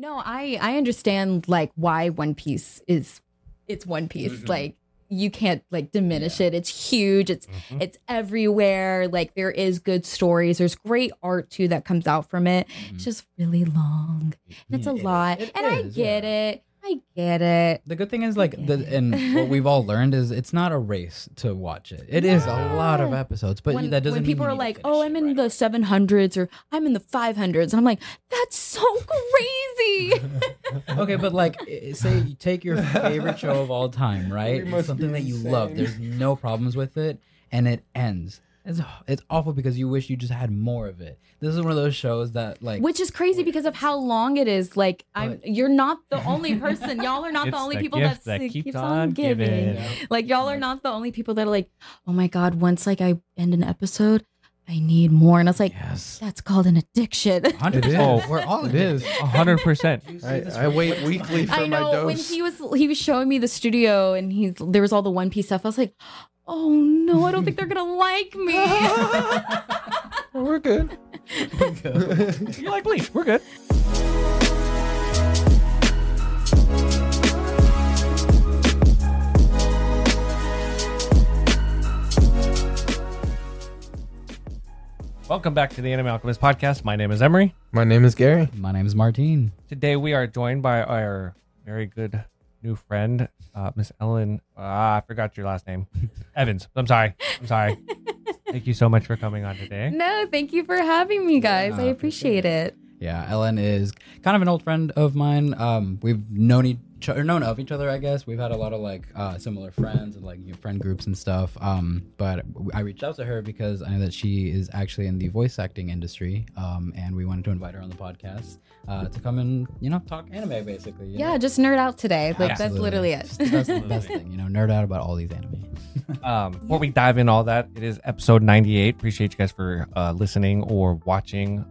No, I understand like why One Piece is it's One Piece. Mm-hmm. Like you can't like diminish it. It's huge. It's mm-hmm. it's everywhere. Like there is good stories. There's great art too that comes out from it. Mm-hmm. It's just really long. It's a lot. It and is, I get it. I get it. The good thing is like and what we've all learned is it's not a race to watch it. It is a lot of episodes, but that doesn't mean people are like, "Oh, I'm in the 700s or I'm in the 500s." I'm like, "That's so crazy." Okay, but like say you take your favorite show of all time, right? Something that you love. There's no problems with it and it ends. It's awful because you wish you just had more of it. This is one of those shows that like... Which is crazy because of how long it is. Like, you're not the only person. Y'all are not the only people that keeps on giving. Yeah. Like, y'all are not the only people that are like, oh my God, once like I end an episode, I need more. And I was like, that's called an addiction. 100%. We're all it is. 100%. I wait weekly for my dose. I know. When he was showing me the studio and there was all the One Piece stuff, I was like... Oh no, I don't think they're gonna like me. Well, we're good. We're good. You like Bleach, we're good. Welcome back to the Anime Alchemist Podcast. My name is Emery. My name is Gary. My name is Martine. Today we are joined by our very good new friend, Miss Ellen. I forgot your last name. Evans. I'm sorry. Thank you so much for coming on today. No, thank you for having me, guys. I appreciate it. Yeah, Ellen is kind of an old friend of mine. We've known of each other, I guess. We've had a lot of like similar friends and like friend groups and stuff. But I reached out to her because I know that she is actually in the voice acting industry, and we wanted to invite her on the podcast to come and talk anime basically. Just nerd out today. Like Absolutely. That's literally it. That's the best thing, nerd out about all these anime. Before we dive in all that, it is episode 98. Appreciate you guys for listening or watching.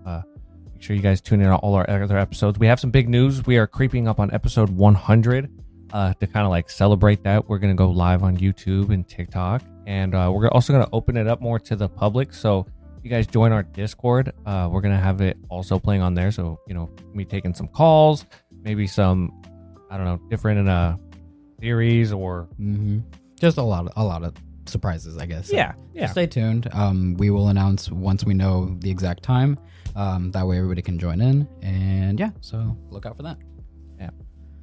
Make sure you guys tune in on all our other episodes. We have some big news. We are creeping up on episode 100 to kind of like celebrate that. We're going to go live on YouTube and TikTok. And we're also going to open it up more to the public. So if you guys join our Discord, we're going to have it also playing on there. So, me taking some calls, maybe some, different theories or... Mm-hmm. Just a lot of surprises, I guess. So stay tuned. We will announce once we know the exact time. That way everybody can join in, and so look out for that.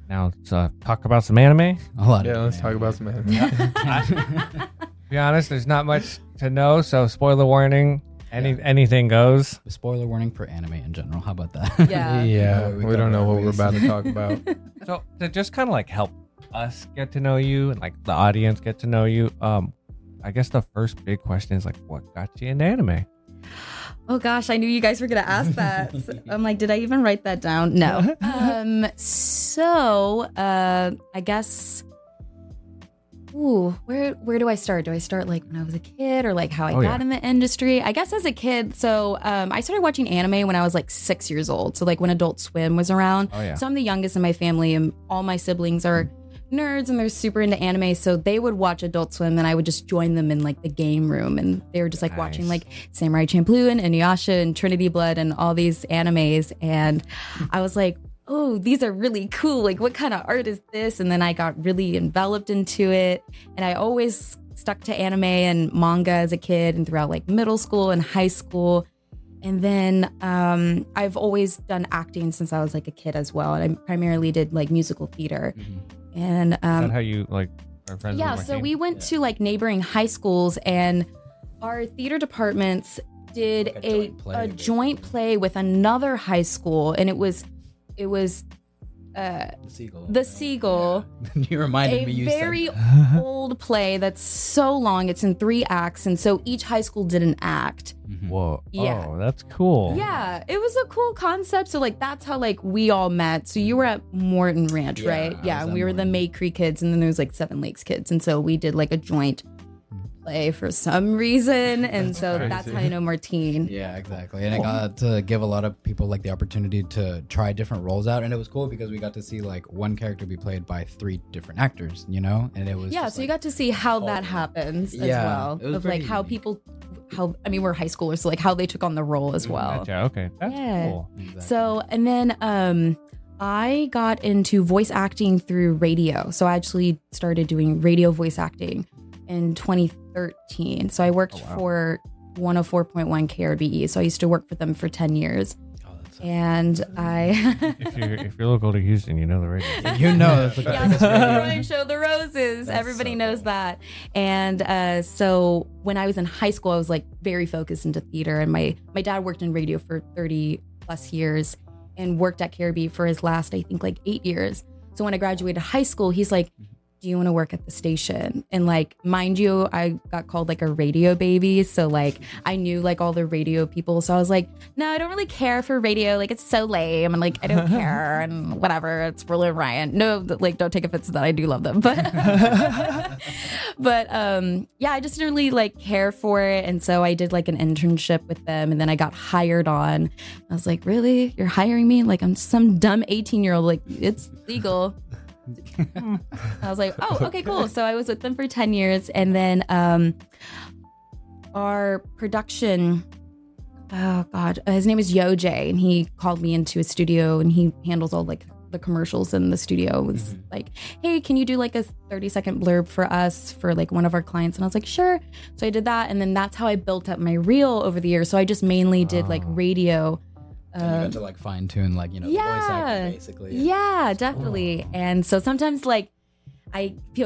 Now let's talk about some anime. Let's talk about some anime. To be honest, there's not much to know, so spoiler warning. Anything goes. Spoiler warning for anime in general. How about that? We don't know what we're about to talk about. So to just kind of like help us get to know you and like the audience get to know you, I guess the first big question is like, what got you into anime? Oh gosh, I knew you guys were gonna ask that. So I'm like, did I even write that down? No. I guess. Where do I start? Do I start like when I was a kid, or like how I got in the industry? I guess as a kid. So I started watching anime when I was like 6 years old. So like when Adult Swim was around. So I'm the youngest in my family, and all my siblings are nerds and they're super into anime, so they would watch Adult Swim and I would just join them in like the game room, and they were just like watching like Samurai Champloo and Inuyasha and Trinity Blood and all these animes, and I was like, oh, these are really cool, like what kind of art is this? And then I got really enveloped into it, and I always stuck to anime and manga as a kid and throughout like middle school and high school. And then I've always done acting since I was like a kid as well, and I primarily did like musical theater. And is that how you like are friends? So we went to like neighboring high schools, and our theater departments did like a joint play with another high school, and it was The Seagull. You reminded me. You said a very old play that's so long. It's in 3 acts, and so each high school did an act. Whoa! Yeah. Oh, that's cool. Yeah, it was a cool concept. So like that's how like we all met. So you were at Morton Ranch, right? Yeah, and we were the Maycree kids, and then there was like Seven Lakes kids, and so we did like a joint play for some reason, and that's how I know Martine. Yeah, exactly. And I got to give a lot of people like the opportunity to try different roles out, and it was cool because we got to see like one character be played by 3 different actors, and it was so you got to see how that happens as well, of like how people we're high schoolers, so like how they took on the role as well. Gotcha. Okay, that's cool. Exactly. So and then I got into voice acting through radio. So I actually started doing radio voice acting in 2013. So I worked for 104.1 KRBE. So I used to work for them for 10 years. And I if you're local to Houston, you know the radio. The show The Roses. Everybody knows that. And so when I was in high school, I was like very focused into theater. And my dad worked in radio for 30 plus years and worked at KRBE for his last, I think, like 8 years. So when I graduated high school, he's like, do you want to work at the station? And like, mind you, I got called like a radio baby. So like, I knew like all the radio people. So I was like, no, I don't really care for radio. Like, it's so lame. And like, I don't care and whatever. It's really Ryan. No, like, don't take offense to that. I do love them. But, yeah, I just didn't really like care for it. And so I did like an internship with them. And then I got hired on. I was like, really? You're hiring me? Like, I'm some dumb 18-year-old. Like, it's legal. I was like, oh, okay, cool. So I was with them for 10 years. And then our production, his name is Yojay. And he called me into his studio and he handles all like the commercials in the studio. It was like, hey, can you do like a 30-second blurb for us for like one of our clients? And I was like, sure. So I did that. And then that's how I built up my reel over the years. So I just mainly did like radio. You had to like fine tune, like, you know, the voice acting basically. Yeah, definitely. Cool. And so sometimes like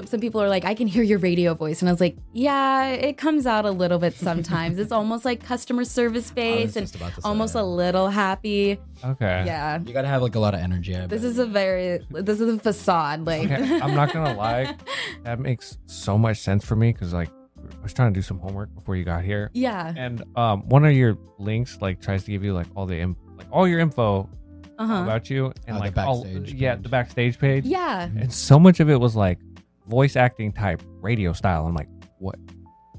some people are like, I can hear your radio voice. And I was like, yeah, it comes out a little bit sometimes. It's almost like customer service based and almost a little happy. Okay. Yeah. You got to have like a lot of energy. This is a facade. Like, okay, I'm not going to lie. That makes so much sense for me because like, I was trying to do some homework before you got here. Yeah. And one of your links like tries to give you like all the all your info about you and like the backstage page. Yeah. And so much of it was like voice acting type radio style. I'm like, what?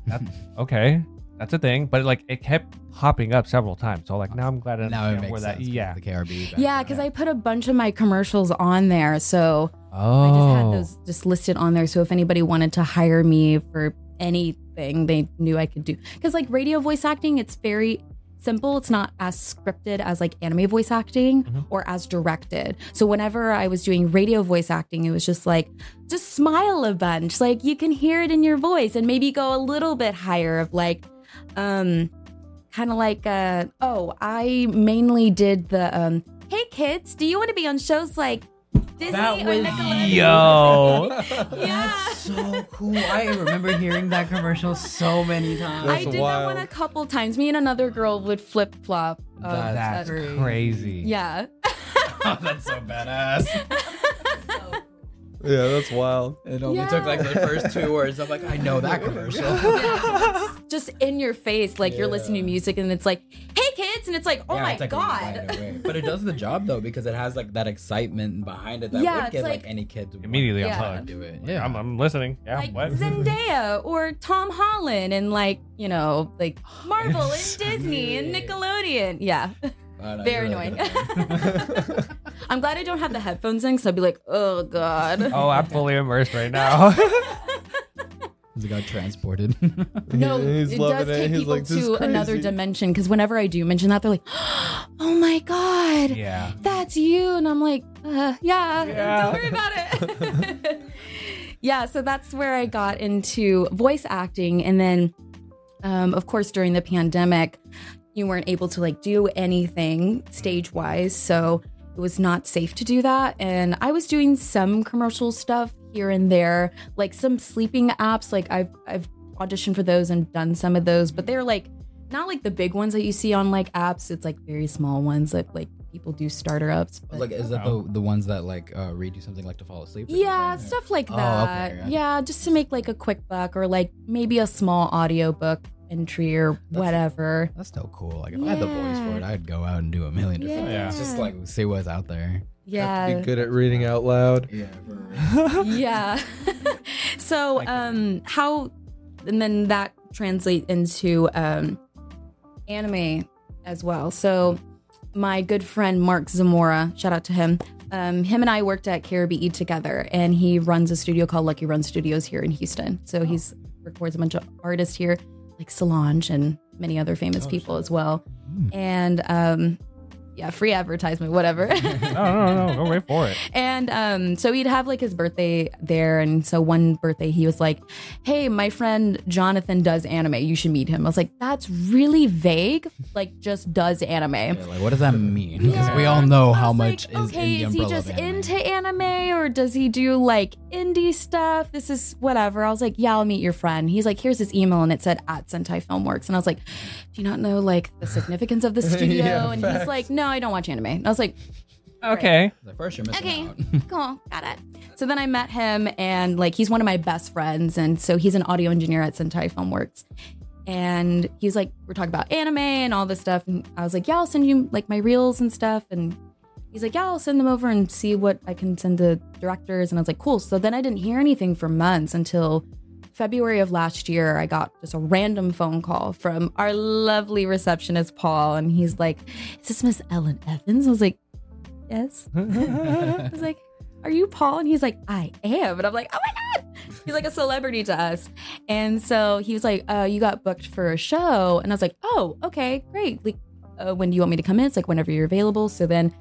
That's a thing. But like it kept popping up several times. So like now I'm glad I understand where that. Yeah. The KRBE. Yeah, because I put a bunch of my commercials on there, so I just had those just listed on there. So if anybody wanted to hire me for anything, they knew I could do, because like radio voice acting, it's very simple. It's not as scripted as like anime voice acting or as directed. So whenever I was doing radio voice acting, it was just like, just smile a bunch, like you can hear it in your voice, and maybe go a little bit higher of like kind of like I mainly did the hey kids, do you want to be on shows like Disney or Nickelodeon? That's so cool. I remember hearing that commercial so many times. I did that one a couple times. Me and another girl would flip flop. That's crazy. Yeah. That's so badass. Yeah, that's wild. It only took like the first two words. I'm like, I know that commercial. Yeah, just in your face, like you're listening to music and it's like, hey kids, and it's like, oh my god. Right, but it does the job though, because it has like that excitement behind it that would get like any kid immediately unplugged. Do it. Yeah, I'm listening. Yeah, like what? Zendaya or Tom Holland and like, you know, like Marvel and Disney and Nickelodeon. Yeah. Very annoying. I'm glad I don't have the headphones in, because I'd be like, oh god. Oh, I'm fully immersed right now. He got transported. No, it does take people to another dimension, because whenever I do mention that, they're like, oh my god, yeah, that's you. And I'm like, don't worry about it. Yeah, so that's where I got into voice acting. And then of course during the pandemic you weren't able to like do anything stage wise, so it was not safe to do that. And I was doing some commercial stuff here and there, like some sleeping apps. Like I've auditioned for those and done some of those, but they're like not like the big ones that you see on like apps. It's like very small ones that like people do starter ups. But like, is that the ones that like read you something like to fall asleep? Yeah, stuff like that. Oh, okay, yeah, just to make like a quick buck, or like maybe a small audiobook entry or whatever. That's so cool. Like if I had the voice for it, I'd go out and do a million different things. Just like see what's out there. Yeah. Have to be good at reading out loud. Yeah. Yeah. So and then that translates into anime as well. So my good friend Mark Zamora, shout out to him. Him and I worked at KRBE together, and he runs a studio called Lucky Run Studios here in Houston. So he records a bunch of artists here, like Solange and many other famous people as well. And Yeah, free advertisement, whatever. No, go wait for it. And so he'd have like his birthday there. And so one birthday he was like, hey, my friend Jonathan does anime. You should meet him. I was like, that's really vague. Like, just does anime. Yeah, like, what does that mean? Because we all know how much like, is okay, in the umbrella of anime. Is he just into anime or does he do like indie stuff? This is whatever. I was like, yeah, I'll meet your friend. He's like, here's his email. And it said at Sentai Filmworks. And I was like, do you not know like the significance of the studio? Yeah, and he's like, no, I don't watch anime. And I was like, okay. Right. First you're missing out. Cool. Got it. So then I met him and like he's one of my best friends. And so he's an audio engineer at Sentai Filmworks. And he's like, we're talking about anime and all this stuff. And I was like, yeah, I'll send you like my reels and stuff. And he's like, yeah, I'll send them over and see what I can send the directors. And I was like, cool. So then I didn't hear anything for months until February of last year. I got just a random phone call from our lovely receptionist, Paul. And he's like, is this Miss Ellen Evans? I was like, yes. I was like, are you Paul? And he's like, I am. And I'm like, oh my God. He's like a celebrity to us. And so he was like, you got booked for a show. And I was like, oh, okay, great. Like, when do you want me to come in? It's like whenever you're available. So then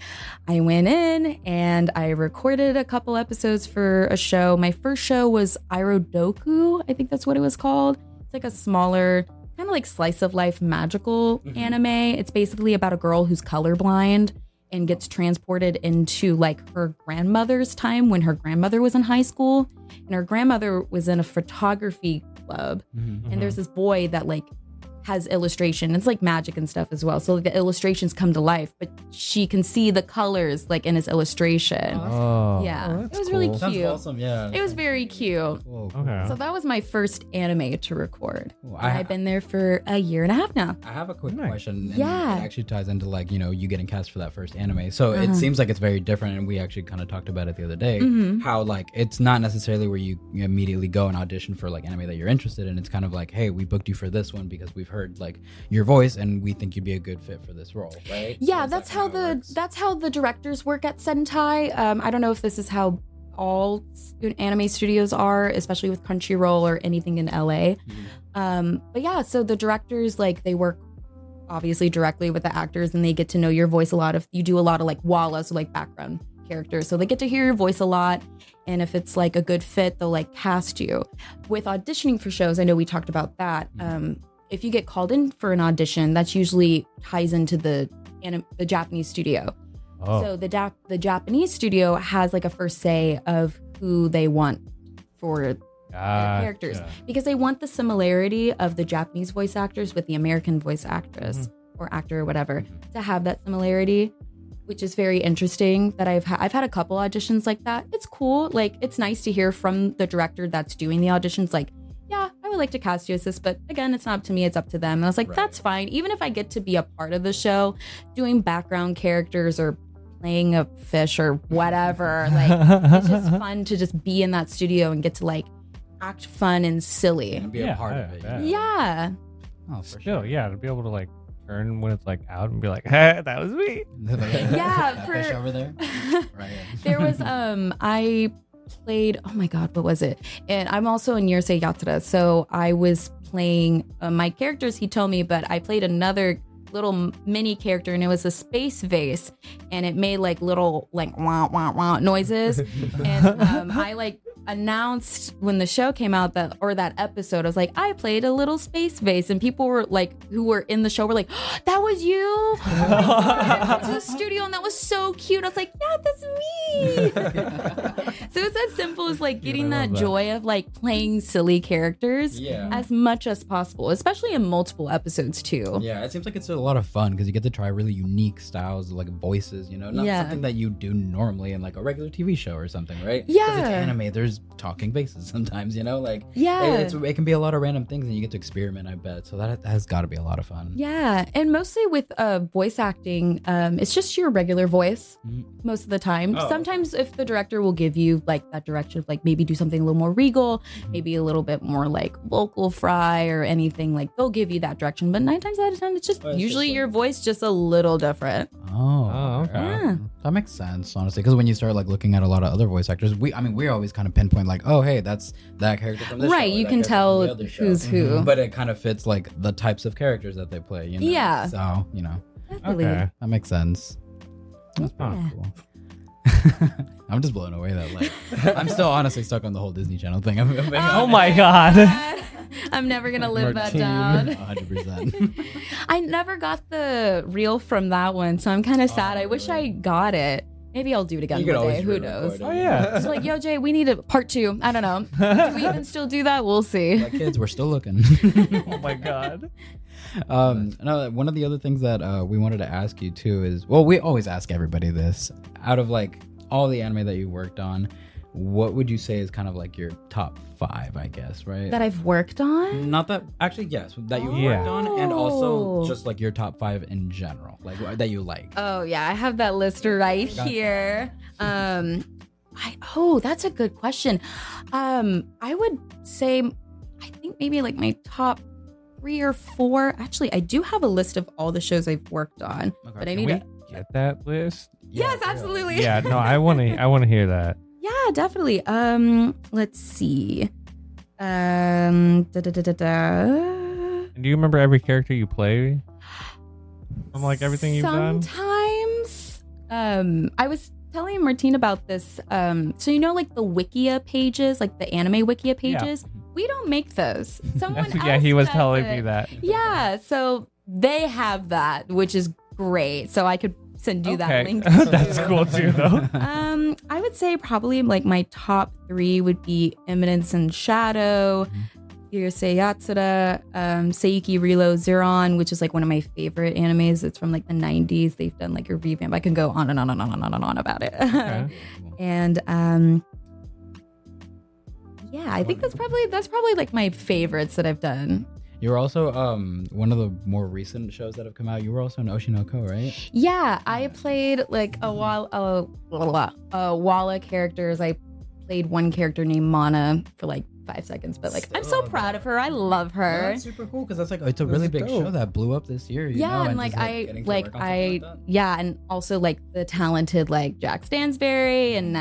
I went in and I recorded a couple episodes for a show. My first show was Irodoku. I think that's what it was called. It's like a smaller, kind of like slice of life magical anime. It's basically about a girl who's colorblind and gets transported into like her grandmother's time when her grandmother was in high school. And her grandmother was in a photography club. And there's this boy that like has illustration. It's like magic and stuff as well. So like, the illustrations come to life, but she can see the colors like in his illustration. Oh, yeah. Oh, it was really cute. That's awesome. Yeah. It was very cute. Cool. Okay. So that was my first anime to record. Cool. I've been there for a year and a half now. I have a quick question. And it actually ties into like, you know, you getting cast for that first anime. So it seems like it's very different. And we actually kind of talked about it the other day, how like, it's not necessarily where you immediately go and audition for like anime that you're interested in. It's kind of like, hey, we booked you for this one because we've heard like your voice and we think you'd be a good fit for this role, right? Yeah, so that's how the directors work at Sentai. I don't know if this is how all anime studios are, especially with Crunchyroll or anything in LA. But yeah, so the directors, like, they work obviously directly with the actors and they get to know your voice a lot. If you do a lot of like walla, so like background characters, so they get to hear your voice a lot, and if it's like a good fit, they'll like cast you. With auditioning for shows, I know we talked about that. If you get called in for an audition, that's usually ties into the Japanese studio. Oh. So the Japanese studio has like a first say of who they want for their characters, because they want the similarity of the Japanese voice actors with the American voice actress or actor or whatever, to have that similarity, which is very interesting. That I've had a couple auditions like that. It's cool. Like, it's nice to hear from the director that's doing the auditions, like, yeah, I would like to cast you as this, but again, it's not up to me, it's up to them. And I was like, that's fine. Even if I get to be a part of the show, doing background characters or playing a fish or whatever, like, it's just fun to just be in that studio and get to like act fun and silly. And be a part of it. Yeah. Oh, for sure. To be able to like turn when it's like out and be like, hey, that was me. That fish over there. There was, I played, oh my God, what was it? And I'm also in Yurusei Yatra, so I was playing my characters, he told me, but I played another little mini character, and it was a space vase, and it made like little like wah wah wah noises. And I like announced when the show came out that episode, I was like, I played a little space vase, and people were like, who were in the show were like, oh, that was you. I went to the studio and that was so cute. I was like, yeah, that's me. So it's as simple as like getting that joy of like playing silly characters as much as possible, especially in multiple episodes too. Yeah, it seems like it's a lot of fun because you get to try really unique styles, like voices, you know, not something that you do normally in like a regular TV show or something, right? Yeah, because it's anime, there's talking faces sometimes, you know, like it can be a lot of random things, and you get to experiment, I bet. So that has got to be a lot of fun. Yeah, and mostly with voice acting, it's just your regular voice most of the time. Oh. Sometimes if the director will give you like that direction, like maybe do something a little more regal, maybe a little bit more like vocal fry or anything, like they'll give you that direction. But 9 times out of 10, it's just usually your voice just a little different. Oh, okay. Yeah. That makes sense, honestly, because when you start like looking at a lot of other voice actors, we're always kind of pinpoint like, oh, hey, that's that character from this show. Right, you can tell who's who. But it kind of fits like the types of characters that they play, you know? Yeah. So, you know. Definitely. Okay. That makes sense. That's pretty cool. I'm just blown away that like I'm still honestly stuck on the whole Disney Channel thing. Oh my god. I'm never gonna live that down. 100%. I never got the reel from that one, so I'm kind of sad. I wish I got it. Maybe I'll do it again one day. Who knows? Oh yeah. It's like, yo, Jay, we need a part two. I don't know. Do we even still do that? We'll see. Like, kids, we're still looking. Oh my god. No, one of the other things that we wanted to ask you too is, well, we always ask everybody this. Out of like all the anime that you worked on, what would you say is kind of like your top 5, I guess, right? That I've worked on? Not that, actually, yes, that you worked on, and also just like your top 5 in general, like that you like. Oh yeah, I have that list right here. That's a good question. I would say, I think maybe like my top 3 or 4. Actually, I do have a list of all the shows I've worked on, but I need to get that list. Yes, absolutely. Yeah, no, I want to hear that. Yeah, definitely. Let's see. Do you remember every character you play? I'm like everything you've done. Sometimes, I was telling Martine about this. So you know, like the Wikia pages, like the anime Wikia pages. Yeah. We don't make those. Someone else he was telling me that. Yeah, so they have that, which is great. So I could send you that link. That's cool too, though. I would say probably like my top 3 would be Eminence and Shadow, Yurusei Yatsura, Seiyuki Rilo Zeron, which is like one of my favorite animes. It's from like the 90s. They've done like a revamp. I can go on and on and on and on and on about it. Okay. And yeah, I think that's probably like my favorites that I've done. You were also one of the more recent shows that have come out. You were also in Oshinoko, right? Yeah, I played like a Walla characters. I played one character named Mana for like 5 seconds, but like I'm so proud of her. I love her. That's super cool because that's like it's a really big show that blew up this year. And also like the talented like Jack Stansberry and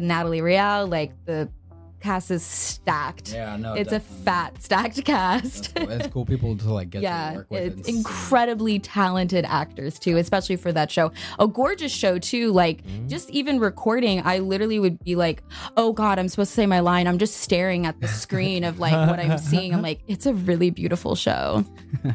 Natalie Real, like the cast is stacked. Yeah, no, it's definitely a fat stacked cast. That's cool. It's cool people to like get to work with. It's incredibly talented actors too, especially for that show. A gorgeous show too. Like just even recording, I literally would be like, "Oh God, I'm supposed to say my line." I'm just staring at the screen of like what I'm seeing. I'm like, it's a really beautiful show.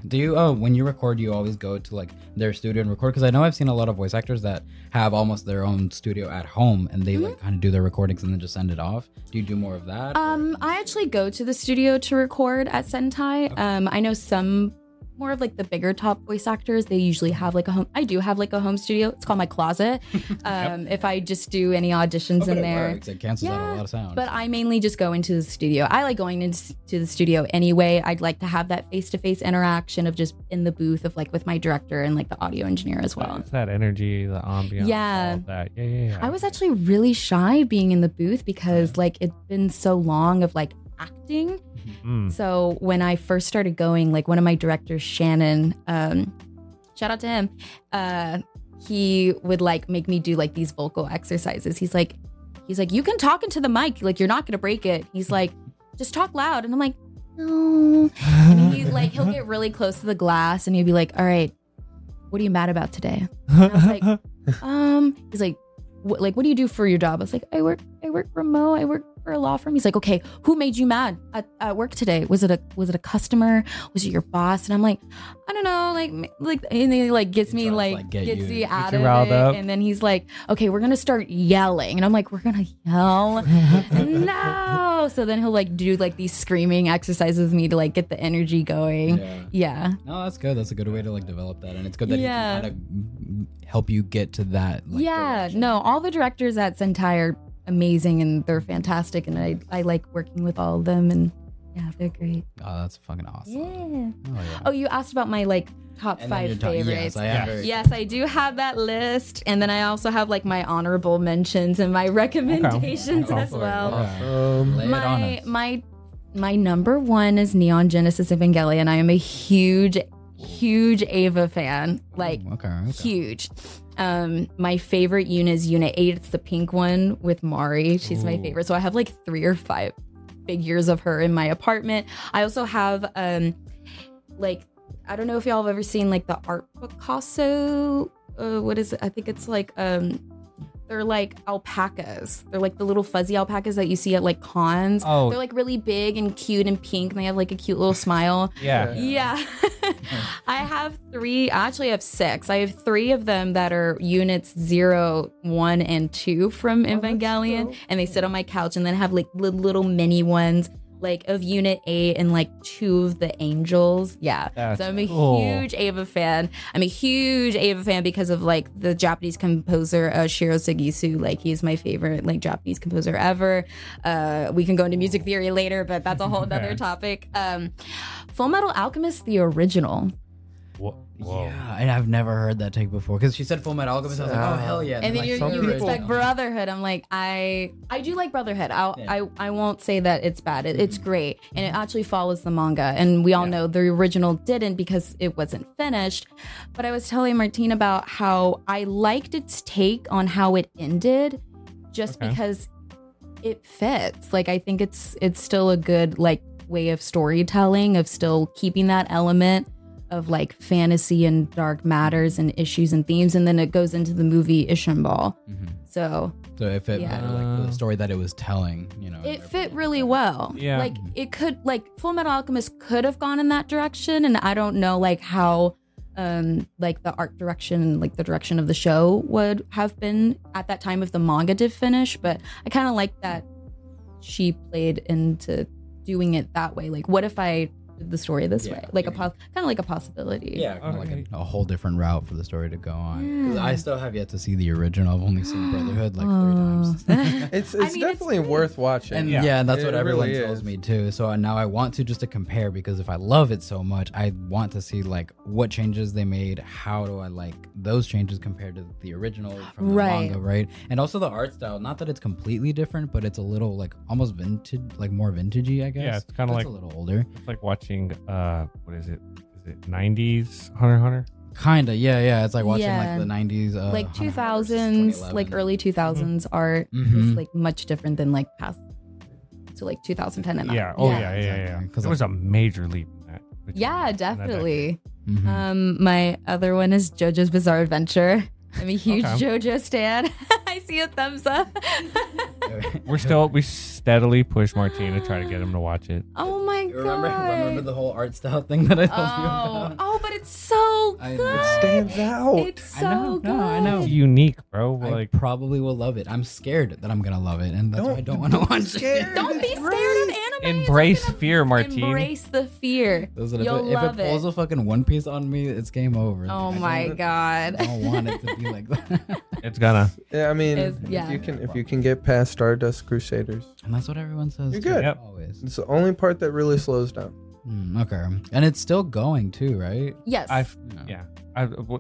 Do you when you record, you always go to like their studio and record? Because I know I've seen a lot of voice actors that have almost their own studio at home and they like kind of do their recordings and then just send it off. Do you do more of that? I actually go to the studio to record at Sentai. Okay. I know some more of like the bigger top voice actors, they usually have like a home. I do have like a home studio. It's called my closet. If I just do any auditions in there. It cancels out a lot of sound. But I mainly just go into the studio. I like going into the studio anyway. I'd like to have that face-to-face interaction of just in the booth of like with my director and like the audio engineer as well. It's that energy, the ambiance, all of that. Yeah. I was actually really shy being in the booth because like it's been so long of like acting. So when I first started going, like one of my directors, Shannon, shout out to him, he would like make me do like these vocal exercises. He's like, you can talk into the mic, like you're not gonna break it. He's like, just talk loud. And I'm like, no. And he'll get really close to the glass and he'd be like, all right, what are you mad about today? And I was like, he's like, what do you do for your job? I was like, I work remote. I work for a law firm. He's like, okay, who made you mad at work today? Was it a customer? Was it your boss? And I'm like, I don't know. Like, and he like gets me like gets me out of it. And then he's like, okay, we're gonna start yelling. And I'm like, we're gonna yell? No. So then he'll like do like these screaming exercises with me to like get the energy going. Yeah. No, that's good. That's a good way to like develop that, and it's good that he can kind of help you get to that. Like, direction. No, all the directors at Sentai are amazing and they're fantastic, and I like working with all of them, and they're great. Oh, that's fucking awesome. Yeah. Oh, you asked about my like top 5 favorites. Yes, I do have that list, and then I also have like my honorable mentions and my recommendations as well. My number 1 is Neon Genesis Evangelion. I am a huge Ava fan, like huge. My favorite unit is Unit 8. It's the pink one with Mari. She's my favorite. So I have like 3 or 5 figures of her in my apartment. I also have like, I don't know if y'all have ever seen like the art Picasso what is it? I think it's like they're like alpacas. They're like the little fuzzy alpacas that you see at like cons. Oh. They're like really big and cute and pink, and they have like a cute little smile. Yeah. I have 3, actually I have 6. I have 3 of them that are units 0, 1, and 2 from Evangelion. So cool. And they sit on my couch, and then have like little mini ones like of unit 8 and like 2 of the angels. Yeah. That's so I'm a huge Ava fan. I'm a huge Ava fan because of like the Japanese composer Shiro Sugisu. Like he's my favorite like Japanese composer ever. We can go into music theory later, but that's a whole other topic. Full Metal Alchemist, the original. Whoa. Yeah, and I've never heard that take before because she said Full Metal Alchemist. I was like, oh hell yeah! And then you expect Brotherhood. I'm like, I do like Brotherhood. I won't say that it's bad. It's great, and it actually follows the manga. And we all know the original didn't because it wasn't finished. But I was telling Martine about how I liked its take on how it ended, just because it fits. Like I think it's still a good like way of storytelling, of still keeping that element of like fantasy and dark matters and issues and themes, and then it goes into the movie Ishinball. So it fit like the story that it was telling, you know. It fit really well. Yeah. Like it could, like Full Metal Alchemist could have gone in that direction, and I don't know like how like the art direction, like the direction of the show would have been at that time if the manga did finish, but I kind of like that she played into doing it that way. Like what if I the story this way, like kind of like a possibility, like a whole different route for the story to go on. I still have yet to see the original. I've only seen Brotherhood like 3 times. it's definitely worth watching, and that's what everyone really tells me too. So now I want to just to compare, because if I love it so much, I want to see like what changes they made, how do I like those changes compared to the original from the manga, right? And also the art style, not that it's completely different, but it's a little like almost vintage, like more vintagey, I guess. Yeah, it's kind of like a little older. It's like watching what is it? Is it 90s Hunter x Hunter? Kinda, yeah. It's like watching like the 90s, like 2000s, like early 2000s art is like much different than like past to like 2010 and yeah. Because there was a major leap in that. Definitely. My other one is JoJo's Bizarre Adventure. I'm a huge JoJo stan. I see a thumbs up. We steadily push Martine to try to get him to watch it. Oh my god! Remember the whole art style thing that I told you about? Oh, but it's so good. It stands out. It's so good. No, I know. It's unique, bro. I probably will love it. I'm scared that I'm gonna love it, and that's why I don't want to watch it. Don't be scared of anime. Embrace fear, Martine. Embrace the fear. You'll love it. If it pulls a fucking One Piece on me, it's game over. Oh my god! I don't want it to be like that. It's gonna. Yeah, I mean, if you can get past Stardust Crusaders, and that's what everyone says, you're good. Yep. Always. It's the only part that really slows down. And it's still going too, right? Yes. I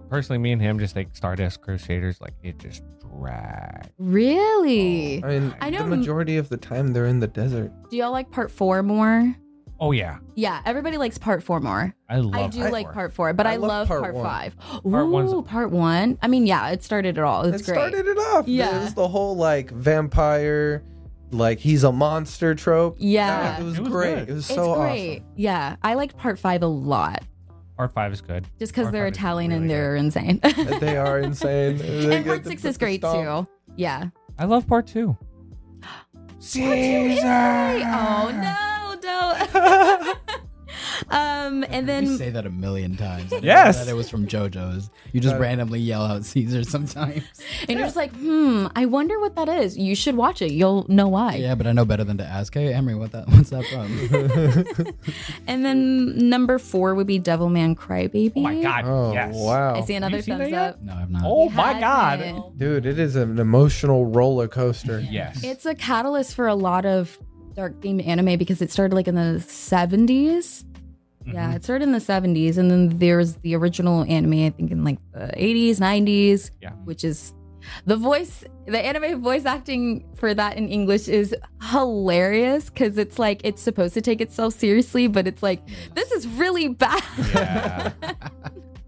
personally, me and him just think Stardust Crusaders, like it just drags. Really? I mean, the majority of the time they're in the desert. Do y'all like Part 4 more? Oh yeah. Yeah, everybody likes Part 4 more. I do like Part 4, but I love Part 5. Ooh, Part 1. I mean, yeah, it started it all. It's great. It started it off. Yeah, it was the whole like vampire, like he's a monster trope. Yeah, it was great. Good. It was awesome. Yeah, I liked Part 5 a lot. Part 5 is good. Just because they're Italian really and they're insane. They are insane. And Part 6 is great too. Yeah. I love Part 2. Caesar. Oh no. And then you say that a million times. Yes, that it was from JoJo's. You just randomly yell out Caesar sometimes, and you're just like, I wonder what that is. You should watch it. You'll know why. Yeah, but I know better than to ask. Hey, Emery, what's that from? And then number 4 would be Devilman Crybaby. Oh my god! Oh, yes. Wow. I see another thumbs up. No, I've not. Oh my god, dude! It is an emotional roller coaster. Yes, it's a catalyst for a lot of dark themed anime because it started like in the 70s. Yeah, it started in the 70s, and then there's the original anime I think in like the 80s, 90s, which is the anime voice acting for that in English is hilarious because it's like it's supposed to take itself seriously, but it's like this is really bad. Yeah.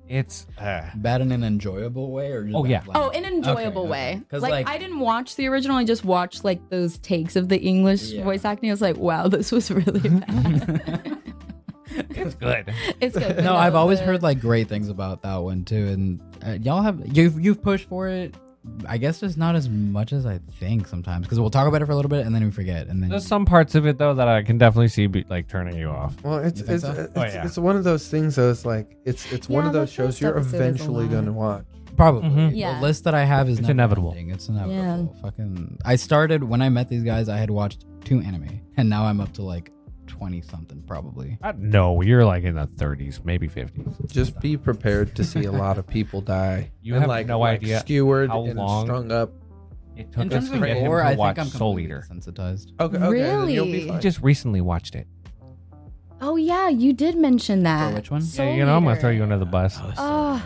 It's bad in an enjoyable way, or just an enjoyable way. Like I didn't watch the original; I just watched like those takes of the English voice acting. I was like, wow, this was really bad. It's good. It's good. No, I've always heard like great things about that one too, and you've pushed for it. I guess just not as much as I think sometimes, because we'll talk about it for a little bit and then we forget. And then there's some parts of it though that I can definitely see like turning you off. Well, it's one of those things though. It's like it's one of those shows you're eventually gonna watch. Probably. Mm-hmm. Yeah. The list that I have is inevitable. It's inevitable. Yeah. Fucking. I started when I met these guys. I had watched 2 anime, and now I'm up to like 20 something probably. No, you're like in the 30s, maybe 50s. Just be prepared to see a lot of people die. You have like no idea skewered how long and strung up. It took us to get him to watch Soul Eater. Sensitized. Okay. Really? You'll be fine. Just recently watched it. Oh yeah, you did mention that. For which one? Soul Eater. You know, I'm gonna throw you under the bus. Oh,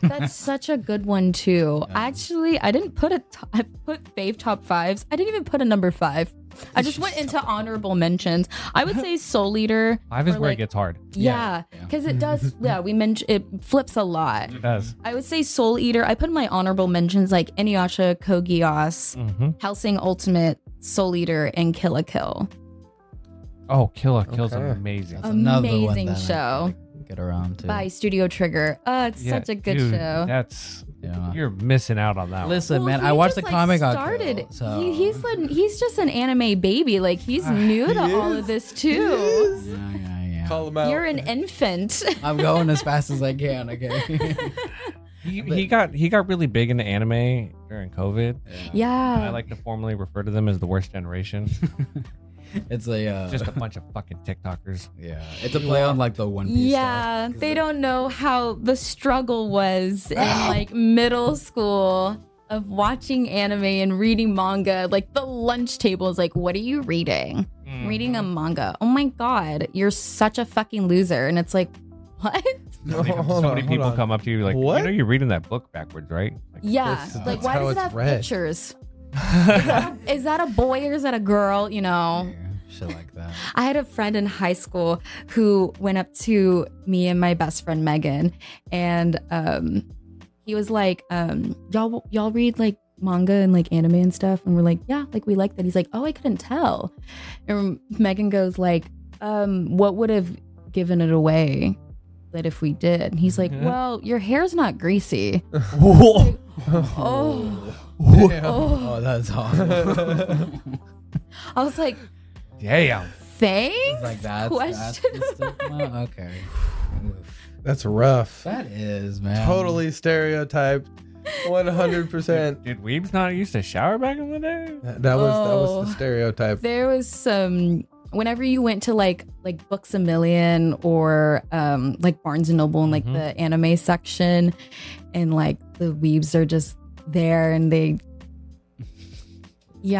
that's such a good one too. Yeah. Actually, I didn't put I put fave top 5s. I didn't even put a number 5. I just went into honorable mentions. I would say Soul Eater. 5 is where like, it gets hard. Yeah, because it does. Yeah, we mentioned it flips a lot. It does. I would say Soul Eater. I put my honorable mentions like Inuyasha, Kogios, Hellsing Ultimate, Soul Eater, and Kill a Kill. Oh, Kill a Kill's amazing. That's amazing one show. Get around to by Studio Trigger. It's such a good show. That's you're missing out on that. Listen, man, I watched the comic. Started. So. He's just an anime baby. Like he's new to all of this too. Yeah. Call him out. You're an infant. I'm going as fast as I can. Okay. He got really big into anime during COVID. Yeah. I like to formally refer to them as the worst generation. It's just a bunch of fucking TikTokers. Yeah, it's a play on like the One Piece. Yeah, they don't know how the struggle was in like middle school of watching anime and reading manga. Like the lunch table is like, what are you reading? Reading a manga. Oh my god, you're such a fucking loser. And it's like, what? So many people come up to you like, what? You know you're reading that book backwards, right? Like, like why does it have pictures? Is that a boy or is that a girl? You know, shit like that. I had a friend in high school who went up to me and my best friend Megan, and he was like, "Y'all read like manga and like anime and stuff?" And we're like, "Yeah, like we like that." He's like, "Oh, I couldn't tell." And Megan goes like, "What would have given it away that if we did?" And he's like, "Well, your hair's not greasy." Like, oh. Damn. Oh, that's awful. I was like, damn. Thanks? Like, that's okay. That's rough. That is, man. Totally stereotyped. 100%. Did weebs not used to shower back in the day? That was the stereotype. There was some... Whenever you went to like Books a Million or like Barnes and Noble and like the anime section, and like the weebs are just there and they it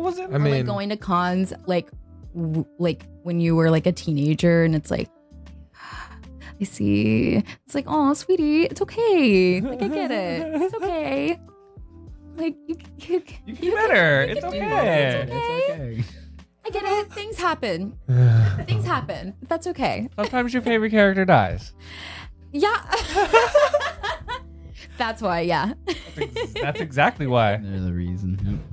wasn't like going to cons like when you were like a teenager, and it's like I see, it's like, oh sweetie, it's okay, like I get it, it's okay, like you can better, it's okay, I get it, things happen, that's okay. Sometimes your favorite character dies. That's why, That's exactly why. They're the reason.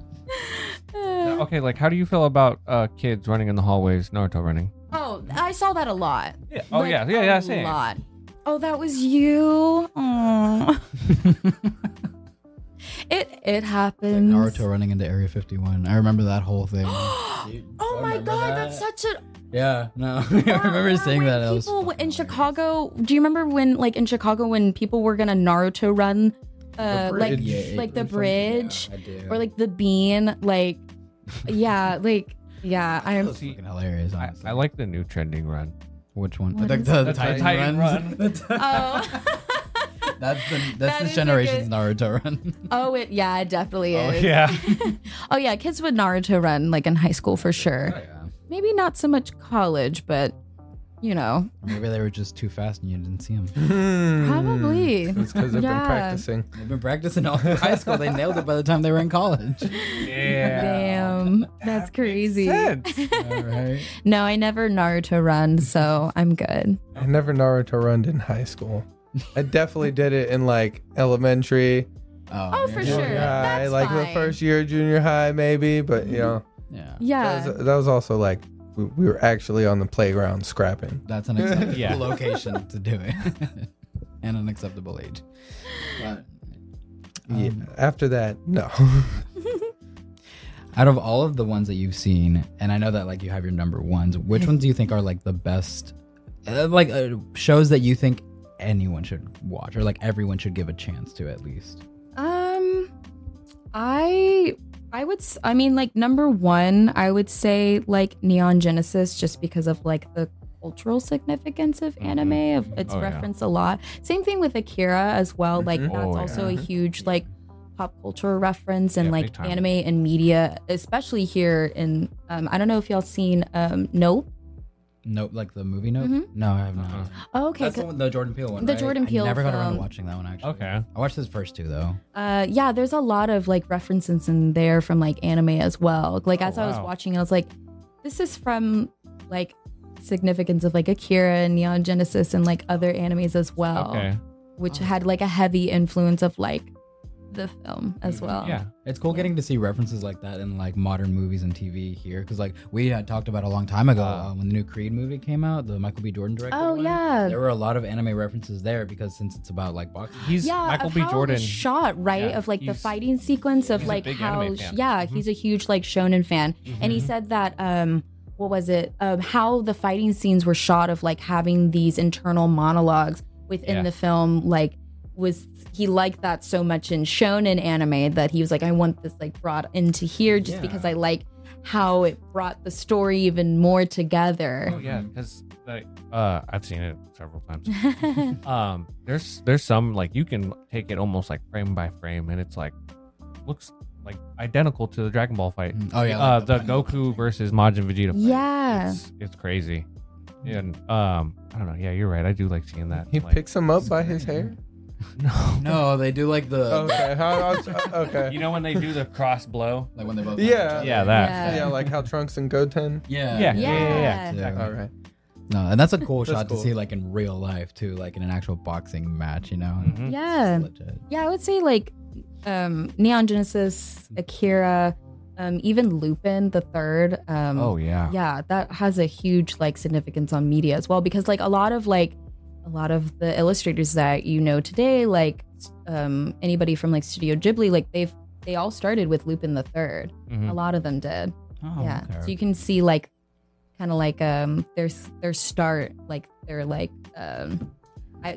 Yep. Okay, like, how do you feel about kids running in the hallways, Naruto running? Oh, I saw that a lot. Yeah. Oh, like, yeah, same. A lot. Oh, that was you? Aww. It happens. Like Naruto running into Area 51. I remember that whole thing. Oh my god, that's such a... Yeah, no. I remember saying that. People in Chicago, do you remember when, like, in Chicago when people were going to Naruto run, the bridge? Yeah, or, like, the bean? Like, That's fucking hilarious, honestly. I like the new trending run. Which one? Like the Titan run. Oh. That's this generation's Naruto run. Oh, it definitely is. Yeah. Oh, yeah, kids would Naruto run, like, in high school for sure. Oh, yeah. Maybe not so much college, but, you know. Maybe they were just too fast and you didn't see them. Probably. It's because they've been practicing. They've been practicing all through high school. They nailed it by the time they were in college. Yeah. Damn. That's crazy. Makes sense. All right. No, I never Naruto run, so I'm good. I never Naruto run in high school. I definitely did it in, like, elementary. Oh for sure. That's fine. The first year of junior high, maybe, but, you know. Yeah. That was also like We were actually on the playground scrapping. That's an acceptable location to do it, and an acceptable age. But, yeah, after that, no. Out of all of the ones that you've seen, and I know that like you have your number ones, which ones do you think are like the best, like shows that you think anyone should watch, or like everyone should give a chance to at least? I would, I mean, like number one, I would say like Neon Genesis, just because of like the cultural significance of anime. Of it's referenced a lot. Same thing with Akira as well. Like that's also a huge like pop culture reference, and like anime and media, especially here in I don't know if y'all seen Nope. Nope, like the movie Nope? Mm-hmm. No, I have not. Oh, okay. That's the Jordan Peele one, right? The Jordan Peele. I never got around to watching that one, actually. Okay. I watched his first two, though. Yeah, there's a lot of, like, references in there from, like, anime as well. Like, I was watching, I was like, this is from, like, significance of, like, Akira and Neon Genesis and, like, other animes as well. Okay. Which had, like, a heavy influence of, like, the film as well. Yeah, it's cool getting to see references like that in like modern movies and TV here, because like we had talked about a long time ago when the new Creed movie came out, the Michael B. Jordan directed one. Yeah, there were a lot of anime references there, because since it's about like boxing, he's Michael B. Jordan shot of like the fighting sequence of like how he's a huge like shonen fan, and he said that what was it how the fighting scenes were shot of like having these internal monologues within the film, like was he liked that so much in shonen anime that he was like, I want this like brought into here, just because I like how it brought the story even more together. Oh yeah, because like I've seen it several times. There's some like you can take it almost like frame by frame, and it's like looks like identical to the Dragon Ball fight. Oh yeah, like the Goku versus Majin Vegeta fight. Yeah, it's crazy. And I don't know. Yeah, you're right. I do like seeing that. He like, picks him up by his hair. No, they do like the okay. You know when they do the cross blow, like when they both like how Trunks and Goten. Exactly. All right. No, and that's a cool shot to see like in real life too, like in an actual boxing match, you know. Mm-hmm. Yeah, yeah. I would say like Neon Genesis, Akira, even Lupin the Third. That has a huge like significance on media as well, because like a lot of the illustrators that you know today, like anybody from like Studio Ghibli, like they all started with Lupin the Third. Mm-hmm. A lot of them did. So you can see like kind of like their start, like they're like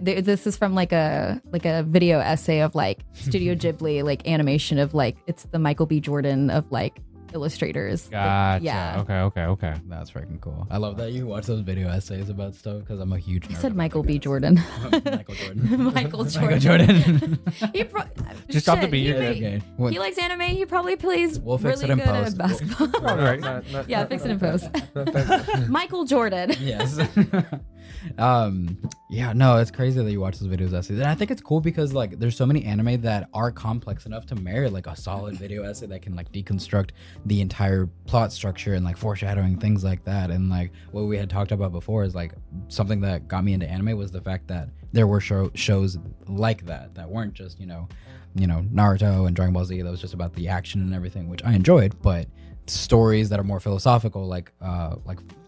this is from like a video essay of like Studio Ghibli, like animation of like it's the Michael B. Jordan of like illustrators. Gotcha. Okay. That's freaking cool. I love that you watch those video essays about stuff, because I'm a huge. You said Michael B. Jordan. Michael Jordan. Stop the beat. Okay. He likes anime. He probably plays really good at basketball. Fix it in post. Michael Jordan. Yes. Yeah, no, it's crazy that you watch those videos essays, and I think it's cool because like there's so many anime that are complex enough to merit like a solid video essay that can like deconstruct the entire plot structure and like foreshadowing, things like that. And like what we had talked about before is like something that got me into anime was the fact that there were shows like that weren't just you know Naruto and Dragon Ball Z that was just about the action and everything, which I enjoyed, but stories that are more philosophical, like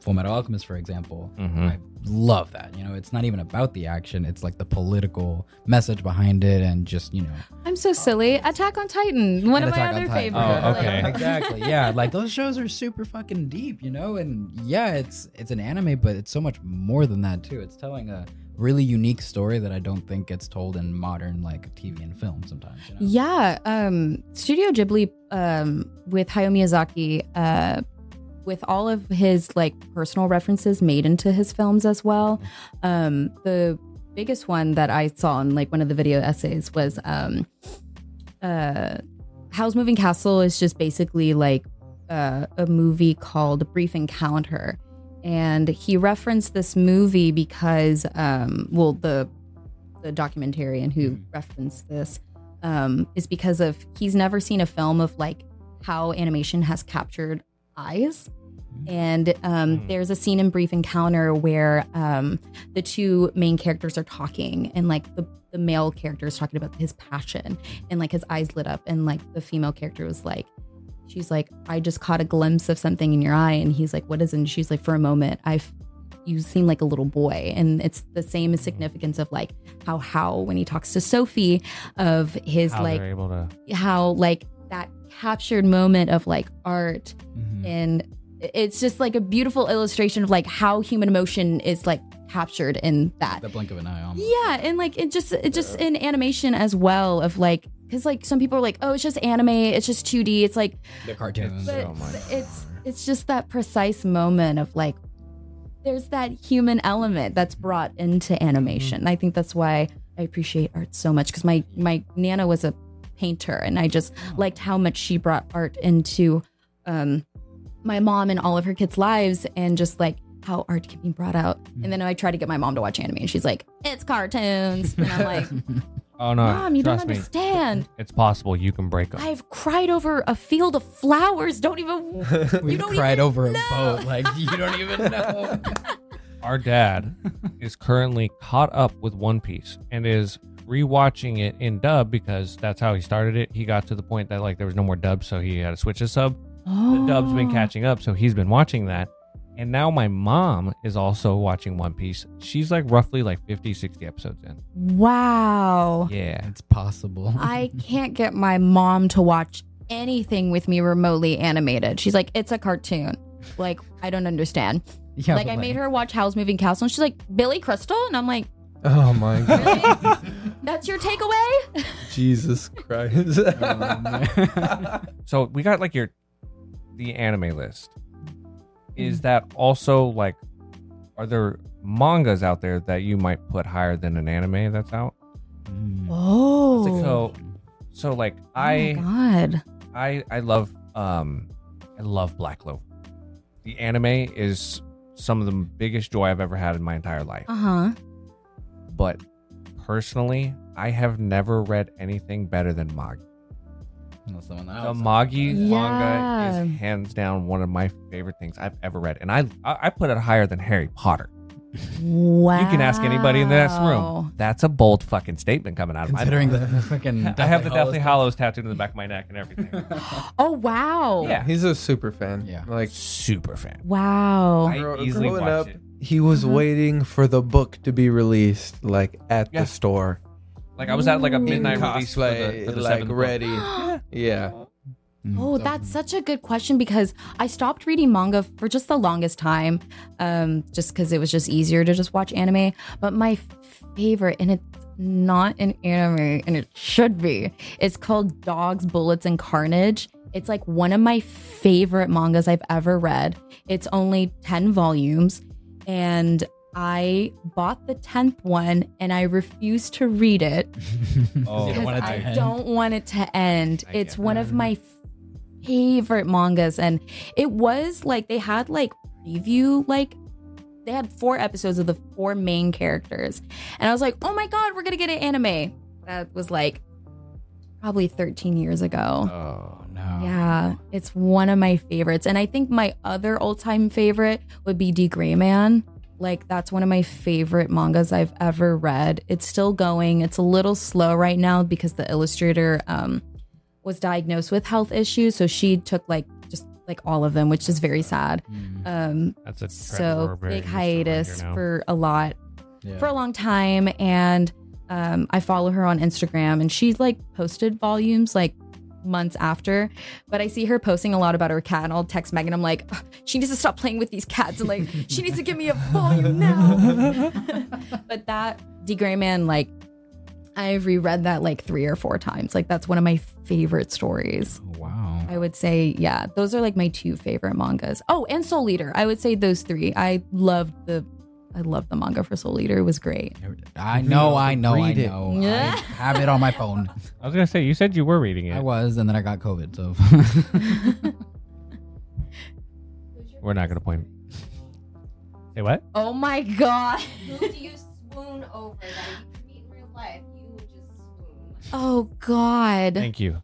Full Metal Alchemist, for example. Mm-hmm. I love that. You know, it's not even about the action; it's like the political message behind it, and just I'm so silly. Attack on Titan, one of my other favorites. Oh, okay, exactly. Yeah, like those shows are super fucking deep, And yeah, it's an anime, but it's so much more than that too. It's telling a really unique story that I don't think gets told in modern like TV and film sometimes. Yeah, Studio Ghibli with Hayao Miyazaki, with all of his like personal references made into his films as well. The biggest one that I saw in like one of the video essays was Howl's Moving Castle is just basically like a movie called Brief Encounter. And he referenced this movie because, the documentarian who referenced this is because of he's never seen a film of like how animation has captured eyes. And there's a scene in Brief Encounter where the two main characters are talking, and like the male character is talking about his passion, and like his eyes lit up, and like the female character was like, she's like, I just caught a glimpse of something in your eye. And he's like, what is it? And she's like, for a moment, you seem like a little boy. And it's the same significance of like how when he talks to Sophie of his how like able to... how like that captured moment of like art. Mm-hmm. And it's just like a beautiful illustration of like how human emotion is like captured in that. The blink of an eye almost. Yeah. And like it just in animation as well of like, because like some people are like, oh, it's just anime, it's just 2D, it's like the cartoons. It's just that precise moment of like there's that human element that's brought into animation. Mm-hmm. I think that's why I appreciate art so much, because my Nana was a painter and I just liked how much she brought art into my mom and all of her kids' lives, and just like how art can be brought out. Mm-hmm. And then I try to get my mom to watch anime and she's like, it's cartoons. And I'm like, oh no, Mom, you don't understand. It's possible you can break up. I've cried over a field of flowers. Don't even. We've cried over a boat. Like, you don't even know. Our dad is currently caught up with One Piece and is rewatching it in dub because that's how he started it. He got to the point that like there was no more dub, so he had to switch to sub. Oh. The dub's been catching up, so he's been watching that. And now my mom is also watching One Piece. She's like roughly like 50, 60 episodes in. Wow. Yeah, it's possible. I can't get my mom to watch anything with me remotely animated. She's like, it's a cartoon. Like, I don't understand. Yeah, like, I made her watch Howl's Moving Castle. And she's like, Billy Crystal? And I'm like, oh my God. Really? That's your takeaway? Jesus Christ. So we got like the anime list. Is that also like, are there mangas out there that you might put higher than an anime that's out? Oh, so like I love Black Clover. The anime is some of the biggest joy I've ever had in my entire life. Uh huh. But personally, I have never read anything better than Magi. The Magi manga is hands down one of my favorite things I've ever read, and I put it higher than Harry Potter. Wow! You can ask anybody in this room. That's a bold fucking statement coming out of my. Considering the fucking, I have the Deathly Hallows tattooed in the back of my neck and everything. Oh wow! Yeah, he's a super fan. Yeah, like super fan. Wow! I easily watched it. He was waiting for the book to be released, like at the store. Like I was at like a midnight release for the like ready. Yeah. Oh, that's such a good question, because I stopped reading manga for just the longest time, just because it was just easier to just watch anime. But my favorite, and it's not an anime, and it should be, it's called Dogs, Bullets, and Carnage. It's like one of my favorite mangas I've ever read. It's only 10 volumes, and I bought the 10th one and I refuse to read it because I don't want it to end. It's one of my favorite mangas, and it was like they had like preview, like they had 4 episodes of the 4 main characters, and I was like, oh my God, we're gonna get an anime. That was like probably 13 years ago. Oh no. Yeah, it's one of my favorites, and I think my other all-time favorite would be D.Gray-man. Like, that's one of my favorite mangas I've ever read. It's still going. It's a little slow right now because the illustrator was diagnosed with health issues. So she took, like, just, like, all of them, which is very sad. That's a so big hiatus for a lot, for a long time. And I follow her on Instagram. And she's, like, posted volumes, like, months after, but I see her posting a lot about her cat, and I'll text Megan. I'm like, she needs to stop playing with these cats, and like she needs to give me a volume now. But that D.Gray-man, like I've reread that like 3 or 4 times. Like that's one of my favorite stories. Wow. I would say, yeah, those are like my 2 favorite mangas. Oh, and Soul Eater. I would say those 3. I loved the manga for Soul Eater. It was great. I know. I have it on my phone. I was going to say, you said you were reading it. I was, and then I got COVID, so. We're not going to point. Say what? Oh, my God. Who do you swoon over that you meet in real life? You would just swoon. Oh, God. Thank you.